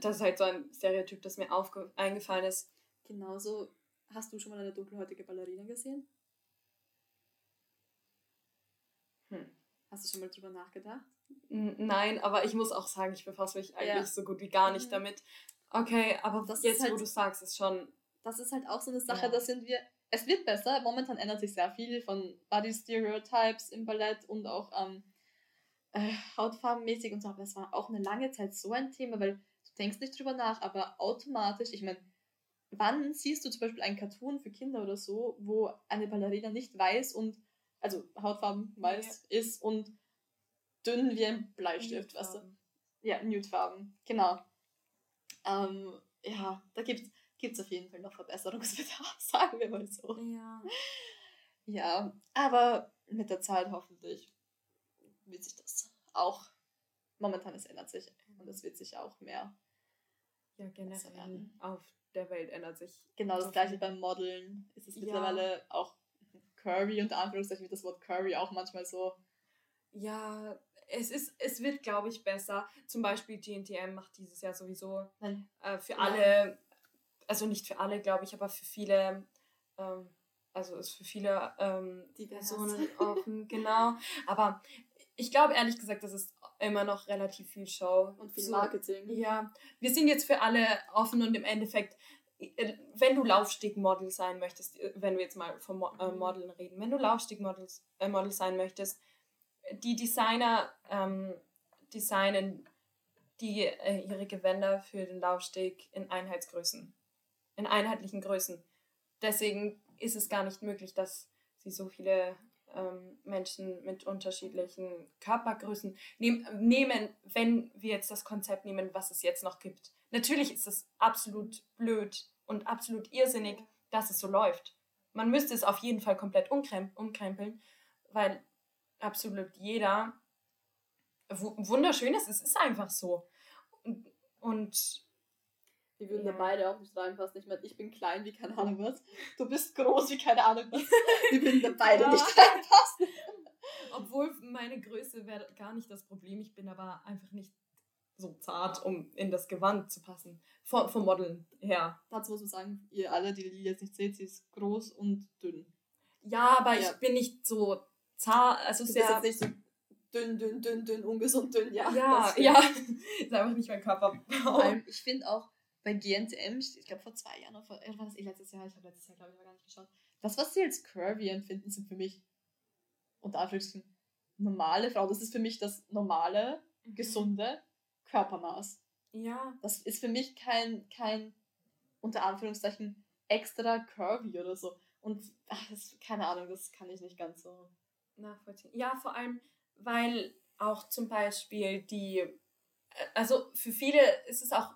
das ist halt so ein Stereotyp, das mir aufge- eingefallen ist. Genauso, hast du schon mal eine dunkelhäutige Ballerina gesehen? Hm. Hast du schon mal drüber nachgedacht? N- nein, aber ich muss auch sagen, ich befasse mich eigentlich ja. so gut wie gar nicht mhm. damit. Okay, aber das jetzt, halt, wo du sagst, ist schon... Das ist halt auch so eine Sache, ja. da sind wir... Es wird besser, momentan ändert sich sehr viel von Body-Stereotypes im Ballett und auch ähm, äh, hautfarbenmäßig und so, aber das war auch eine lange Zeit so ein Thema, weil du denkst nicht drüber nach, aber automatisch, ich meine... Wann siehst du zum Beispiel einen Cartoon für Kinder oder so, wo eine Ballerina nicht weiß und, also Hautfarben weiß ja. ist und dünn wie ein Bleistift, weißt du? Ja, Nudefarben, genau. Ähm, ja, da gibt es auf jeden Fall noch Verbesserungsbedarf, sagen wir mal so. Ja. Ja, aber mit der Zeit hoffentlich wird sich das auch, momentan es ändert sich und es wird sich auch mehr ja, generell werden. Auf der Welt ändert sich. Genau, das gleiche viel. Beim Modeln. Es ist ja. mittlerweile auch curvy, unter Anführungszeichen wird das Wort curvy auch manchmal so. Ja, es ist, es wird, glaube ich, besser. Zum Beispiel G N T M macht dieses Jahr sowieso äh, für ja. alle, also nicht für alle, glaube ich, aber für viele, ähm, also ist für viele ähm, die Personen offen, genau. Aber ich glaube, ehrlich gesagt, das ist immer noch relativ viel Show. Und viel so, Marketing. Ja, wir sind jetzt für alle offen und im Endeffekt, wenn du Laufstegmodel sein möchtest, wenn wir jetzt mal vom Mo- äh, Modeln reden, wenn du Laufstegmodel äh, Model sein möchtest, die Designer ähm, designen die, äh, ihre Gewänder für den Laufsteg in Einheitsgrößen, in einheitlichen Größen. Deswegen ist es gar nicht möglich, dass sie so viele ähm, Menschen mit unterschiedlichen Körpergrößen nehm, nehmen, wenn wir jetzt das Konzept nehmen, was es jetzt noch gibt. Natürlich ist es absolut blöd und absolut irrsinnig, dass es so läuft. Man müsste es auf jeden Fall komplett umkrem- umkrempeln, weil absolut jeder w- wunderschön ist. Es ist einfach so. Und, und wir würden ja da beide auch nicht reinpassen. Ich meine, ich bin klein wie keine Ahnung was. Du bist groß wie keine Ahnung was. Wir würden da beide ja. nicht reinpassen. Obwohl meine Größe wäre gar nicht das Problem. Ich bin aber einfach nicht so zart, um in das Gewand zu passen. Vom, vom Modeln her. Dazu muss man sagen, ihr alle, die Lilia jetzt nicht seht, sie ist groß und dünn. Ja, aber ja. ich bin nicht so zart. Also du sehr bist jetzt nicht so dünn, dünn, dünn, dünn, ungesund, dünn. Ja, ja. ja. Das ist einfach nicht mein Körper. Ich finde auch, bei G N T M, ich glaube vor zwei Jahren, oder war das eh letztes Jahr, ich habe letztes Jahr, glaube ich, aber gar nicht geschaut. Das, was sie als curvy empfinden, sind für mich, unter Anführungszeichen, normale Frauen. Das ist für mich das normale, mhm. gesunde Körpermaß. Ja. Das ist für mich kein, kein unter Anführungszeichen, extra curvy oder so. Und, ach, das, keine Ahnung, das kann ich nicht ganz so nachvollziehen. Ja, vor allem, weil auch zum Beispiel die, also für viele ist es auch,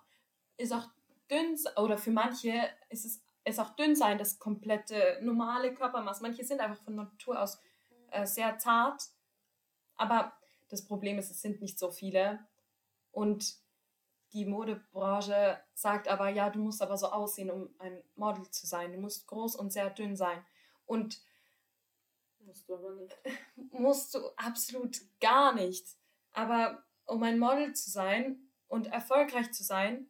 ist auch dünn, oder für manche ist es ist auch dünn sein, das komplette normale Körpermaß. Manche sind einfach von Natur aus äh, sehr zart, aber das Problem ist, es sind nicht so viele. Und die Modebranche sagt aber, ja, du musst aber so aussehen, um ein Model zu sein. Du musst groß und sehr dünn sein. Und musst du aber nicht. Musst du absolut gar nicht. Aber um ein Model zu sein und erfolgreich zu sein,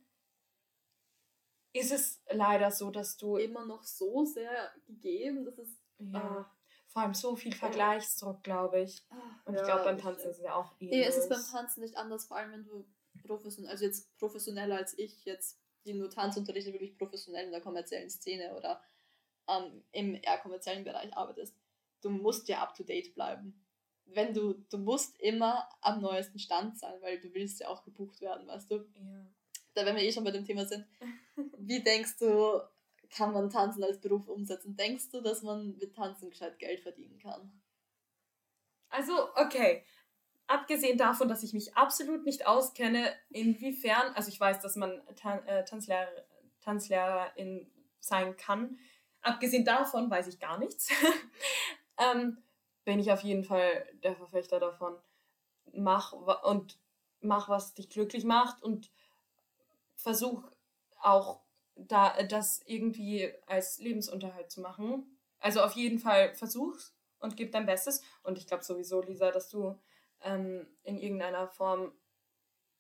ist es leider so, dass du immer noch so sehr gegeben, dass es ja. ah, vor allem so viel Vergleichsdruck, glaube ich. Und ja, ich glaube, beim Tanzen ist es ja auch ähnlich. Nee, es ist beim Tanzen nicht anders, vor allem wenn du professionell, also jetzt professioneller als ich, jetzt, die nur Tanzunterricht wirklich professionell in der kommerziellen Szene oder ähm, im eher kommerziellen Bereich arbeitest. Du musst ja up-to-date bleiben. Wenn du, du musst immer am neuesten Stand sein, weil du willst ja auch gebucht werden, weißt du? Ja. Da, wenn wir eh schon bei dem Thema sind, wie denkst du, kann man Tanzen als Beruf umsetzen? Denkst du, dass man mit Tanzen gescheit Geld verdienen kann? Also, okay, abgesehen davon, dass ich mich absolut nicht auskenne, inwiefern, also ich weiß, dass man Tan- äh, Tanzlehrer, Tanzlehrerin sein kann, abgesehen davon weiß ich gar nichts, ähm, bin ich auf jeden Fall der Verfechter davon, mach wa- und mach, was dich glücklich macht und versuch auch da das irgendwie als Lebensunterhalt zu machen. Also auf jeden Fall versuch's und gib dein Bestes. Und ich glaube sowieso, Lisa, dass du ähm, in irgendeiner Form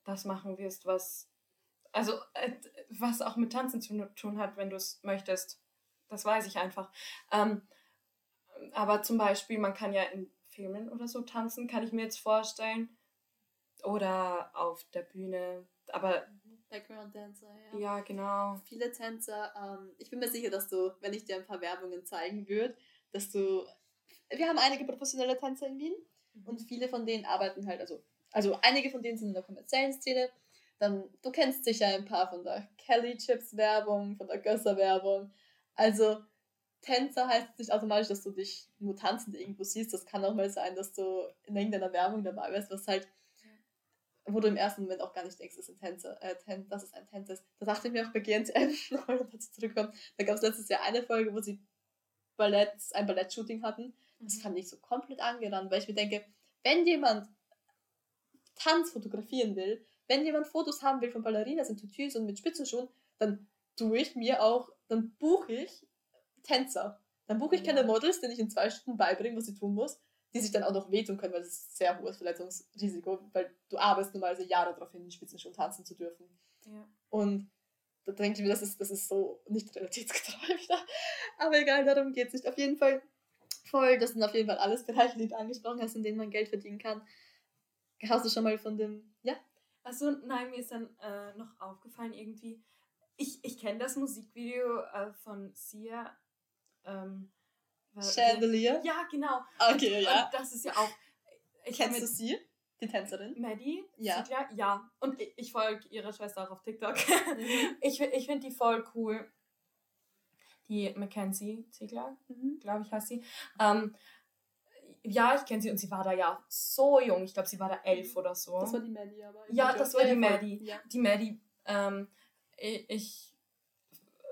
das machen wirst, was also äh, was auch mit Tanzen zu tun hat, wenn du es möchtest. Das weiß ich einfach. Ähm, aber zum Beispiel, man kann ja in Filmen oder so tanzen, kann ich mir jetzt vorstellen. Oder auf der Bühne. Aber Background-Dancer, ja. Ja, genau. Viele Tänzer, ähm, ich bin mir sicher, dass du, wenn ich dir ein paar Werbungen zeigen würde, dass du, wir haben einige professionelle Tänzer in Wien mhm. und viele von denen arbeiten halt, also, also einige von denen sind in der kommerziellen Szene, dann, du kennst sicher ein paar von der Kelly-Chips Werbung, von der Gösser Werbung, also Tänzer heißt nicht automatisch, dass du dich nur tanzend irgendwo siehst, das kann auch mal sein, dass du in irgendeiner Werbung dabei bist, was halt wo du im ersten Moment auch gar nicht denkst, dass ein Tänzer, äh, Tän- dass es ein Tänzer ist. Da dachte ich mir auch bei G N T M, wenn dazu zurückkommt, da gab es letztes Jahr eine Folge, wo sie Ballett, ein Ballett-Shooting hatten. Das fand ich so komplett angerannt, weil ich mir denke, wenn jemand Tanz fotografieren will, wenn jemand Fotos haben will von Ballerinas in Tutus und mit Spitzenschuhen, dann tue ich mir auch, dann buche ich Tänzer. Dann buche ich keine Models, denen ich in zwei Stunden beibringe, was sie tun muss, die sich dann auch noch wehtun können, weil das ist ein sehr hohes Verletzungsrisiko, weil du arbeitest normalerweise Jahre darauf hin, in Spitzenschuhen tanzen zu dürfen. Ja. Und da denke ich mir, das ist, das ist so nicht realitätsgetreu. Aber egal, darum geht es nicht. Auf jeden Fall voll, das sind auf jeden Fall alles Bereiche, die du angesprochen hast, in denen man Geld verdienen kann. Hast du schon mal von dem, ja? Achso, nein, mir ist dann äh, noch aufgefallen irgendwie, ich, ich kenne das Musikvideo äh, von Sia, ähm, Chandelier? Ja, genau. Okay, und, ja. Und das ist ja auch... Ich Kennst mit, du sie? Die Tänzerin? Maddie ja. Ziegler? Ja. Und ich, ich folge ihrer Schwester auch auf TikTok. Mhm. Ich, ich finde die voll cool. Die Mackenzie Ziegler, mhm. glaube ich, heißt sie. Ähm, Ja, ich kenne sie und sie war da ja so jung. Ich glaube, sie war da elf oder so. Das war die Maddie aber. Ja, das war die Maddie. Ja. Die Maddie, ähm, ich,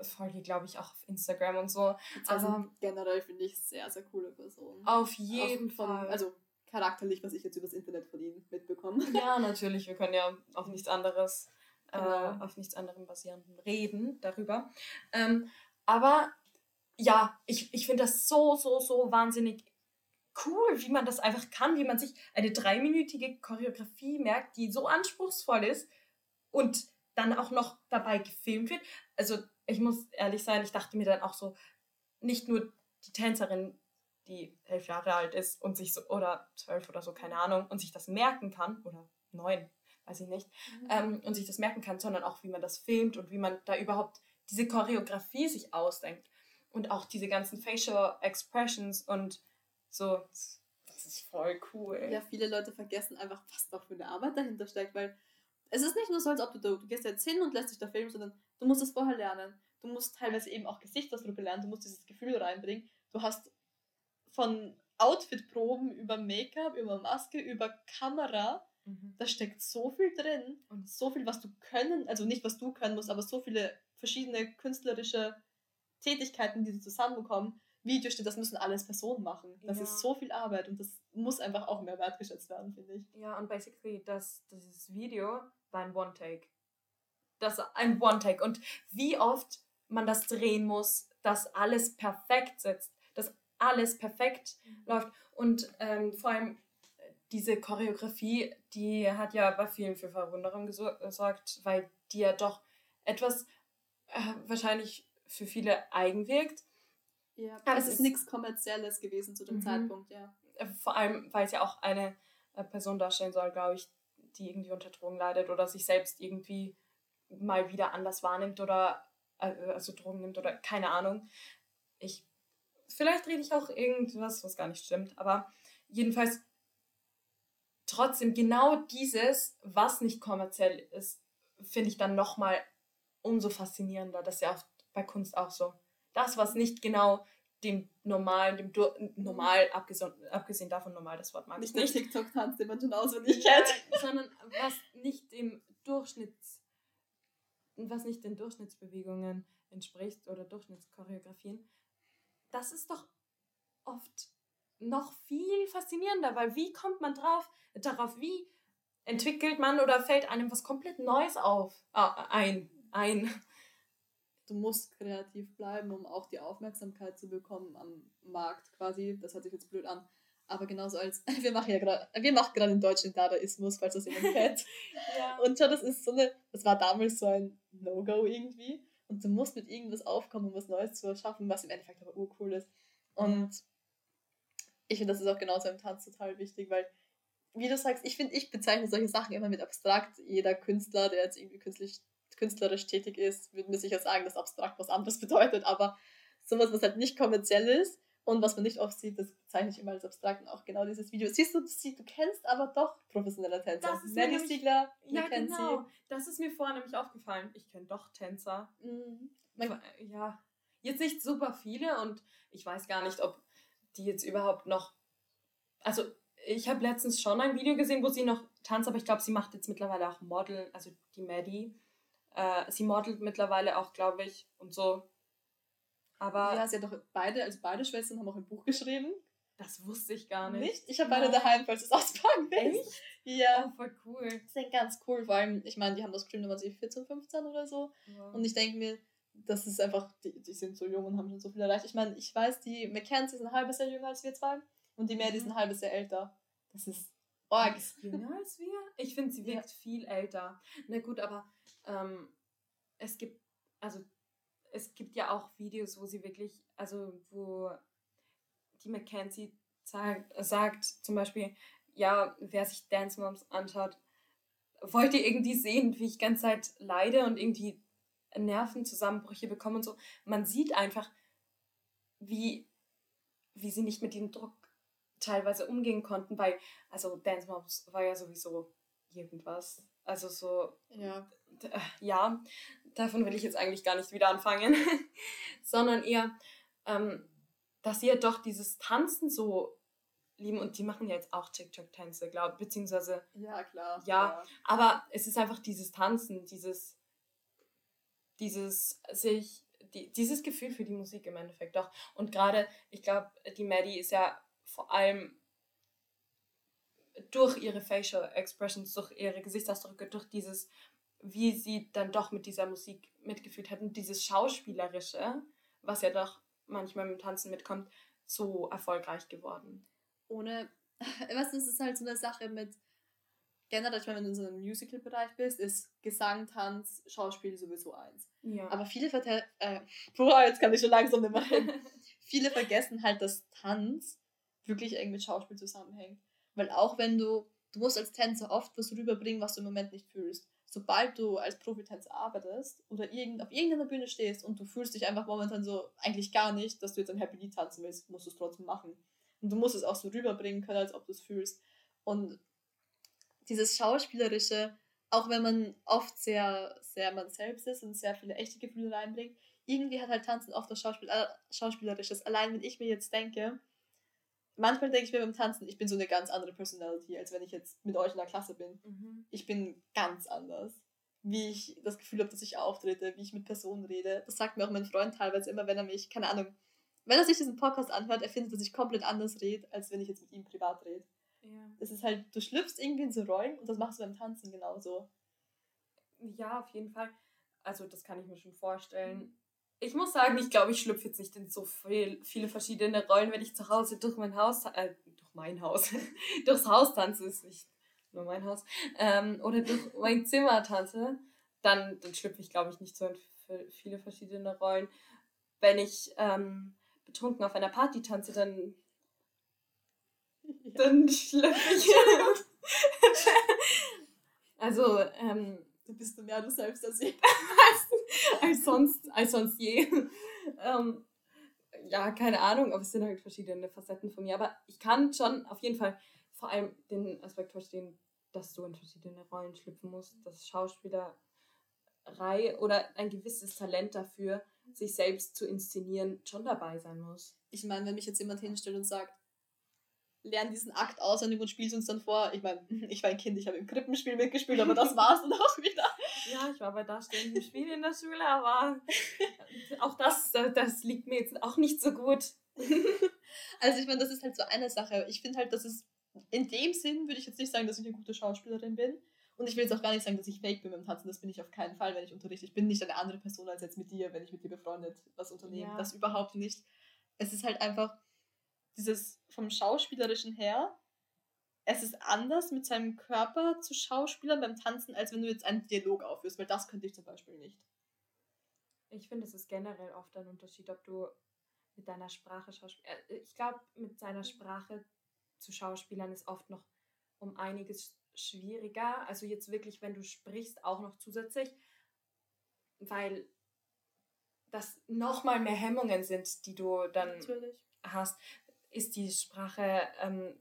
ich folge, glaube ich, auch auf Instagram und so. Also, also generell finde ich sehr, sehr coole Person. Auf jeden von, Fall. Also charakterlich, was ich jetzt übers Internet von ihnen mitbekomme. Ja, natürlich. Wir können ja auf nichts anderes, genau. äh, auf nichts anderem basierenden reden darüber. Ähm, aber ja, ich, ich finde das so, so, so wahnsinnig cool, wie man das einfach kann, wie man sich eine dreiminütige Choreografie merkt, die so anspruchsvoll ist und dann auch noch dabei gefilmt wird. Also ich muss ehrlich sein, ich dachte mir dann auch so, nicht nur die Tänzerin, die elf Jahre alt ist und sich so, oder zwölf oder so, keine Ahnung, und sich das merken kann, oder neun, weiß ich nicht, mhm. ähm, und sich das merken kann, sondern auch, wie man das filmt und wie man da überhaupt diese Choreografie sich ausdenkt. Und auch diese ganzen Facial Expressions und so, das ist voll cool. Ja, viele Leute vergessen einfach, was da für eine Arbeit dahinter steckt, weil es ist nicht nur so, als ob du, du gehst jetzt hin und lässt dich da filmen, sondern du musst es vorher lernen. Du musst teilweise eben auch Gesichtsausdrücke lernen, du musst dieses Gefühl reinbringen. Du hast von Outfitproben über Make-up, über Maske, über Kamera, mhm. da steckt so viel drin und so viel, was du können, also nicht, was du können musst, aber so viele verschiedene künstlerische Tätigkeiten, die du zusammenbekommen, Videos steht, das müssen alles Personen machen. Das ja. ist so viel Arbeit und das muss einfach auch mehr wertgeschätzt werden, finde ich. Ja, und basically, das, dieses Video war ein One-Take. Das ein One-Take. Und wie oft man das drehen muss, dass alles perfekt sitzt, dass alles perfekt mhm. läuft. Und ähm, vor allem diese Choreografie, die hat ja bei vielen für Verwunderung gesorgt, weil die ja doch etwas äh, wahrscheinlich für viele eigenwirkt. Ja, aber es ist, ist nichts Kommerzielles gewesen zu dem mhm. Zeitpunkt, ja. Vor allem, weil es ja auch eine Person darstellen soll, glaube ich, die irgendwie unter Drogen leidet oder sich selbst irgendwie mal wieder anders wahrnimmt oder also Drogen nimmt oder keine Ahnung. Ich, vielleicht rede ich auch irgendwas, was gar nicht stimmt, aber jedenfalls trotzdem genau dieses, was nicht kommerziell ist, finde ich dann nochmal umso faszinierender. Das ist ja auch bei Kunst auch so. Das, was nicht genau dem normalen, dem Dur- normal, abgesehen, abgesehen davon normal, das Wort mag ich nicht. Nicht TikTok tanzt, den man schon auswendig kennt. Ja, sondern was nicht dem Durchschnitts, was nicht den Durchschnittsbewegungen entspricht oder Durchschnittschoreografien, das ist doch oft noch viel faszinierender, weil wie kommt man drauf, darauf, wie entwickelt man oder fällt einem was komplett Neues auf, äh, ein, ein, du musst kreativ bleiben, um auch die Aufmerksamkeit zu bekommen am Markt quasi. Das hört sich jetzt blöd an. Aber genauso als, wir machen ja gerade, wir machen gerade in Deutschland Dadaismus, falls das jemand kennt. Ja. Und schon, das ist so eine, das war damals so ein No-Go irgendwie. Und du musst mit irgendwas aufkommen, um was Neues zu erschaffen, was im Endeffekt aber urcool ist. Und ich finde, das ist auch genauso im Tanz total wichtig, weil, wie du sagst, ich finde, ich bezeichne solche Sachen immer mit abstrakt. Jeder Künstler, der jetzt irgendwie künstlich künstlerisch tätig ist, würde mir sicher sagen, dass abstrakt was anderes bedeutet, aber sowas, was halt nicht kommerziell ist und was man nicht oft sieht, das bezeichne ich immer als abstrakt und auch genau dieses Video. Siehst du, du, siehst, du kennst aber doch professionelle Tänzer. Maddie Ziegler, ja, kennt genau. sie. Das ist mir vorher nämlich aufgefallen. Ich kenne doch Tänzer. Mhm. Ja, jetzt nicht super viele und ich weiß gar nicht, ob die jetzt überhaupt noch, also ich habe letztens schon ein Video gesehen, wo sie noch tanzt, aber ich glaube, sie macht jetzt mittlerweile auch Model, also die Maddie. Sie modelt mittlerweile auch, glaube ich, und so. Aber ja, sie hat doch beide, also beide Schwestern haben auch ein Buch geschrieben. Das wusste ich gar nicht. Nicht? Ich habe beide daheim, falls du es auspacken willst. Echt? Ja. Oh, voll cool. Das sind ganz cool, vor allem, ich meine, die haben das geschrieben, da waren sie vierzehn, fünfzehn oder so. Ja. Und ich denke mir, das ist einfach, die, die sind so jung und haben schon so viel erreicht. Ich meine, ich weiß, die Mackenzie ist ein halbes Jahr jünger als wir zwei und die Maddie mhm. ist ein halbes Jahr älter. Das ist Org. Jünger als wir? Ich finde, sie wirkt ja. viel älter. Na gut, aber ähm, es gibt, also es gibt ja auch Videos, wo sie wirklich, also wo die Mackenzie sagt, sagt zum Beispiel, ja, wer sich Dance Moms anschaut, wollt ihr irgendwie sehen, wie ich die ganze Zeit leide und irgendwie Nervenzusammenbrüche bekomme und so. Man sieht einfach, wie, wie sie nicht mit dem Druck teilweise umgehen konnten, weil, also Dance Moms war ja sowieso irgendwas, also so, ja, d- ja davon will ich jetzt eigentlich gar nicht wieder anfangen, sondern eher, ähm, dass ihr doch dieses Tanzen so lieben und die machen ja jetzt auch TikTok-Tänze, glaube ich, beziehungsweise... Ja, klar. Ja, ja, aber es ist einfach dieses Tanzen, dieses, dieses sich, die, dieses Gefühl für die Musik im Endeffekt doch. Und gerade, ich glaube, die Maddie ist ja vor allem durch ihre Facial Expressions, durch ihre Gesichtsausdrücke, durch dieses, wie sie dann doch mit dieser Musik mitgefühlt hat und dieses Schauspielerische, was ja doch manchmal mit dem Tanzen mitkommt, so erfolgreich geworden. Ohne, weißt du, es ist halt so eine Sache mit, generell, ich meine, wenn du in so einem Musical-Bereich bist, ist Gesang, Tanz, Schauspiel sowieso eins. Ja. Aber viele vergessen, äh, boah, jetzt kann ich schon langsam nicht machen. Viele vergessen halt, dass Tanz wirklich eng mit Schauspiel zusammenhängt. Weil auch wenn du, du musst als Tänzer oft was rüberbringen, was du im Moment nicht fühlst. Sobald du als Profitänzer arbeitest oder irgend, auf irgendeiner Bühne stehst und du fühlst dich einfach momentan so, eigentlich gar nicht, dass du jetzt ein Happy Lied tanzen willst, musst du es trotzdem machen. Und du musst es auch so rüberbringen können, als ob du es fühlst. Und dieses Schauspielerische, auch wenn man oft sehr, sehr man selbst ist und sehr viele echte Gefühle reinbringt, irgendwie hat halt Tanzen oft das Schauspiel, äh, Schauspielerisches. Allein wenn ich mir jetzt denke, manchmal denke ich mir beim Tanzen, ich bin so eine ganz andere Personality, als wenn ich jetzt mit euch in der Klasse bin. Mhm. Ich bin ganz anders. Wie ich das Gefühl habe, dass ich auftrete, wie ich mit Personen rede. Das sagt mir auch mein Freund teilweise immer, wenn er mich, keine Ahnung, wenn er sich diesen Podcast anhört, er findet, dass ich komplett anders rede, als wenn ich jetzt mit ihm privat rede. Ja. Es ist halt, du schlüpfst irgendwie in so Rollen und das machst du beim Tanzen genauso. Ja, auf jeden Fall. Also das kann ich mir schon vorstellen. Mhm. Ich muss sagen, ich glaube, ich schlüpfe jetzt nicht in so viel, viele verschiedene Rollen, wenn ich zu Hause durch mein Haus, äh, durch mein Haus, durchs Haus tanze, ist nicht nur mein Haus, ähm, oder durch mein Zimmer tanze, dann, dann schlüpfe ich, glaube ich, nicht so in viele verschiedene Rollen. Wenn ich ähm, betrunken auf einer Party tanze, dann, ja. dann schlüpfe ich. Also, ähm, du bist mehr du selbst als ich. Als sonst, als sonst je. ähm, ja, keine Ahnung, aber es sind halt verschiedene Facetten von mir. Aber ich kann schon auf jeden Fall vor allem den Aspekt verstehen, dass du in verschiedene Rollen schlüpfen musst, dass Schauspielerei oder ein gewisses Talent dafür, sich selbst zu inszenieren, schon dabei sein muss. Ich meine, wenn mich jetzt jemand hinstellt und sagt, lern diesen Akt auswendig und spielst uns dann vor. Ich meine, ich war ein Kind, ich habe im Krippenspiel mitgespielt, aber das war's dann auch wieder. Ja, ich war bei darstellendem Spiel in der Schule, aber auch das, das liegt mir jetzt auch nicht so gut. Also ich meine, das ist halt so eine Sache. Ich finde halt, dass es in dem Sinn, würde ich jetzt nicht sagen, dass ich eine gute Schauspielerin bin. Und ich will jetzt auch gar nicht sagen, dass ich fake bin beim Tanzen. Das bin ich auf keinen Fall, wenn ich unterrichte. Ich bin nicht eine andere Person als jetzt mit dir, wenn ich mit dir befreundet was unternehme. Ja. Das überhaupt nicht. Es ist halt einfach dieses vom Schauspielerischen her, es ist anders, mit seinem Körper zu schauspielern beim Tanzen, als wenn du jetzt einen Dialog aufführst, weil das könnte ich zum Beispiel nicht. Ich finde, es ist generell oft ein Unterschied, ob du mit deiner Sprache schauspielst. Ich glaube, mit seiner Sprache zu schauspielern ist oft noch um einiges schwieriger. Also jetzt wirklich, wenn du sprichst, auch noch zusätzlich, weil das nochmal mehr Hemmungen sind, die du dann Natürlich. hast. Ist die Sprache ähm,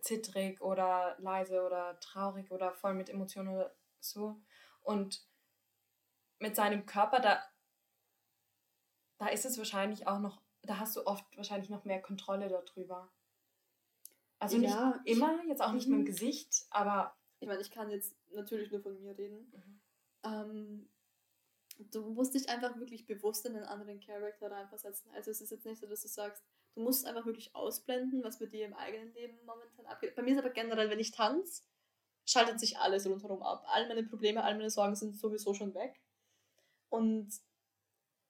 zittrig oder leise oder traurig oder voll mit Emotionen oder so. Und mit seinem Körper, da, da ist es wahrscheinlich auch noch, da hast du oft wahrscheinlich noch mehr Kontrolle darüber. Also nicht ja, immer, jetzt auch nicht mit dem Gesicht, aber... Ich meine, ich kann jetzt natürlich nur von mir reden. Mhm. Ähm, du musst dich einfach wirklich bewusst in einen anderen Charakter reinversetzen. Also es ist jetzt nicht so, dass du sagst, du musst einfach wirklich ausblenden, was bei dir im eigenen Leben momentan abgeht. Bei mir ist aber generell, wenn ich tanze, schaltet sich alles rundherum ab. All meine Probleme, all meine Sorgen sind sowieso schon weg. Und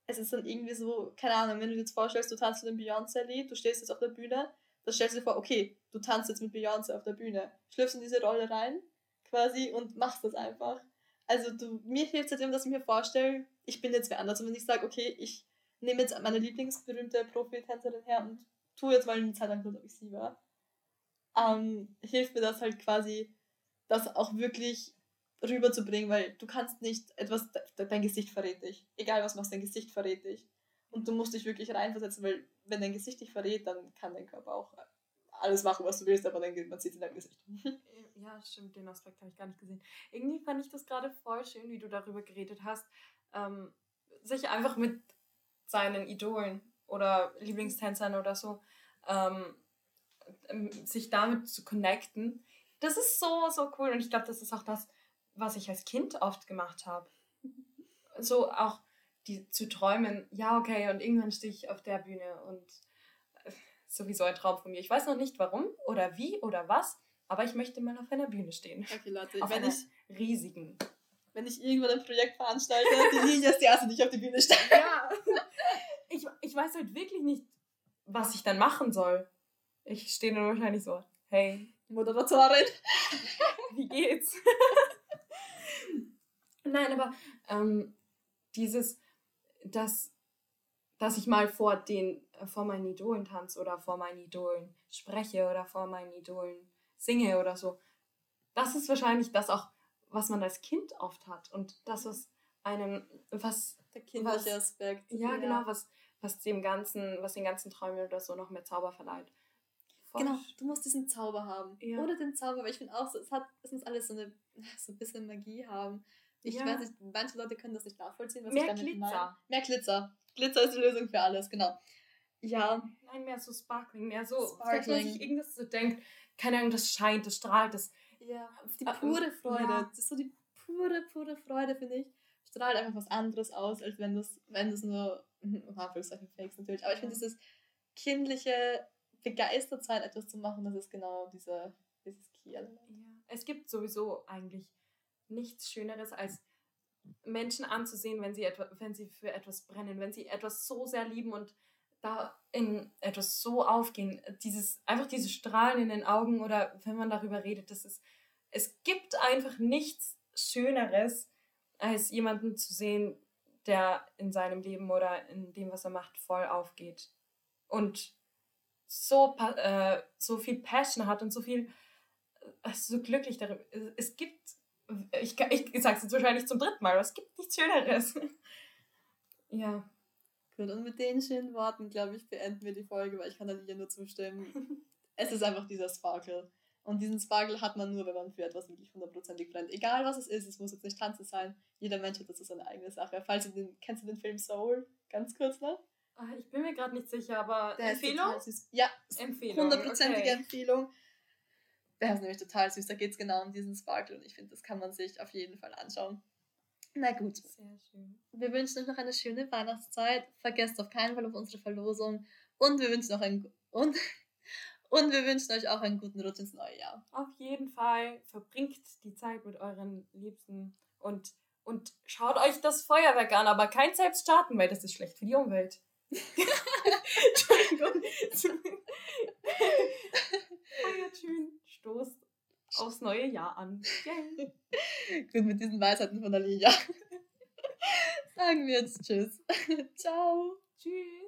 es ist dann irgendwie so, keine Ahnung, wenn du dir jetzt vorstellst, du tanzt zu dem Beyoncé-Lied, du stehst jetzt auf der Bühne, dann stellst du dir vor, okay, du tanzt jetzt mit Beyoncé auf der Bühne, schlüpfst in diese Rolle rein quasi und machst das einfach. Also du, mir hilft es halt immer, dass ich mir vorstelle, ich bin jetzt wer anders. Und wenn ich sage, okay, ich nehme jetzt meine lieblingsberühmte Profi-Tänzerin her und tue jetzt mal eine Zeit lang, ob ich sie war, ähm, hilft mir das halt quasi, das auch wirklich rüberzubringen, weil du kannst nicht etwas, dein Gesicht verrät dich. Egal was machst, dein Gesicht verrät dich. Und du musst dich wirklich reinversetzen, weil wenn dein Gesicht dich verrät, dann kann dein Körper auch alles machen, was du willst, aber dann man sieht es in deinem Gesicht. Ja, stimmt, den Aspekt habe ich gar nicht gesehen. Irgendwie fand ich das gerade voll schön, wie du darüber geredet hast, ähm, sich einfach mit seinen Idolen oder Lieblingstänzern oder so ähm, sich damit zu connecten, das ist so, so cool. Und ich glaube, das ist auch das, was ich als Kind oft gemacht habe. So auch die, zu träumen, ja, okay, und irgendwann stehe ich auf der Bühne und sowieso ein Traum von mir. Ich weiß noch nicht, warum oder wie oder was, aber ich möchte mal auf einer Bühne stehen. Okay, Leute, auf wenn einer ich, riesigen. Wenn ich irgendwann ein Projekt veranstalte, die Lilia ist die erste, die ich auf die Bühne stehe. Ja. Ich, ich weiß halt wirklich nicht, was ich dann machen soll. Ich stehe nur wahrscheinlich so, hey, Moderatorin, wie geht's? Nein, aber ähm, dieses, dass, dass ich mal vor, den, vor meinen Idolen tanze oder vor meinen Idolen spreche oder vor meinen Idolen singe oder so, das ist wahrscheinlich das auch, was man als Kind oft hat. Und das, was einem, was... Der kindliche was, Aspekt. Ja, ja, genau, was, was dem ganzen, was den ganzen Träumen oder so noch mehr Zauber verleiht. Forsch. Genau, du musst diesen Zauber haben. Ja. Oder den Zauber, weil ich finde auch, so, es, hat, es muss alles so, eine, so ein bisschen Magie haben. Ich ja. weiß nicht, manche Leute können das nicht nachvollziehen, was mehr ich damit Glitzer. meine. Mehr Glitzer. Glitzer ist die Lösung für alles, genau. Ja. Nein, mehr so Sparkling, mehr so, Sparkling. Wenn man sich irgendwas so denkt, keine Ahnung, das scheint, das strahlt, das... Ja, die pure Freude. Ja. Das ist so die pure, pure Freude, finde ich. Strahlt einfach was anderes aus, als wenn du es wenn du's nur, in Anführungszeichen, fakes natürlich, aber ich finde dieses kindliche Begeistertsein, etwas zu machen, das ist genau diese, dieses Key-Element. Ja. Es gibt sowieso eigentlich nichts Schöneres, als Menschen anzusehen, wenn sie, etwa, wenn sie für etwas brennen, wenn sie etwas so sehr lieben und da in etwas so aufgehen. Dieses, einfach diese Strahlen in den Augen oder wenn man darüber redet, das ist, es gibt einfach nichts Schöneres, als jemanden zu sehen, der in seinem Leben oder in dem, was er macht, voll aufgeht und so, äh, so viel Passion hat und so viel, äh, so glücklich darüber. Es gibt, ich, ich sag's jetzt wahrscheinlich zum dritten Mal, aber es gibt nichts Schöneres. Ja. Gut, und mit den schönen Worten, glaube ich, beenden wir die Folge, weil ich kann da nicht nur zustimmen. Es ist einfach dieser Sparkle. Und diesen Sparkle hat man nur, wenn man für etwas wirklich hundertprozentig brennt. Egal was es ist, es muss jetzt nicht tanzen sein. Jeder Mensch hat das so seine eigene Sache. Falls du den, kennst du den Film Soul? Ganz kurz noch. Ach, ich bin mir gerade nicht sicher, aber der Empfehlung? Süß. Ja, hundertprozentige okay. Empfehlung. Der ist nämlich total süß. Da geht es genau um diesen Sparkle und ich finde, das kann man sich auf jeden Fall anschauen. Na gut. Sehr schön. Wir wünschen euch noch eine schöne Weihnachtszeit. Vergesst auf keinen Fall auf unsere Verlosung. Und wir wünschen noch einen, und, und wir wünschen euch auch einen guten Rutsch ins neue Jahr. Auf jeden Fall. Verbringt die Zeit mit euren Liebsten und, und schaut euch das Feuerwerk an, aber kein selbst starten, weil das ist schlecht für die Umwelt. Entschuldigung. Feuertüren stoßt aufs neue Jahr an. Yeah. Gut, mit diesen Weisheiten von der Lilia sagen wir jetzt tschüss. Ciao. Tschüss.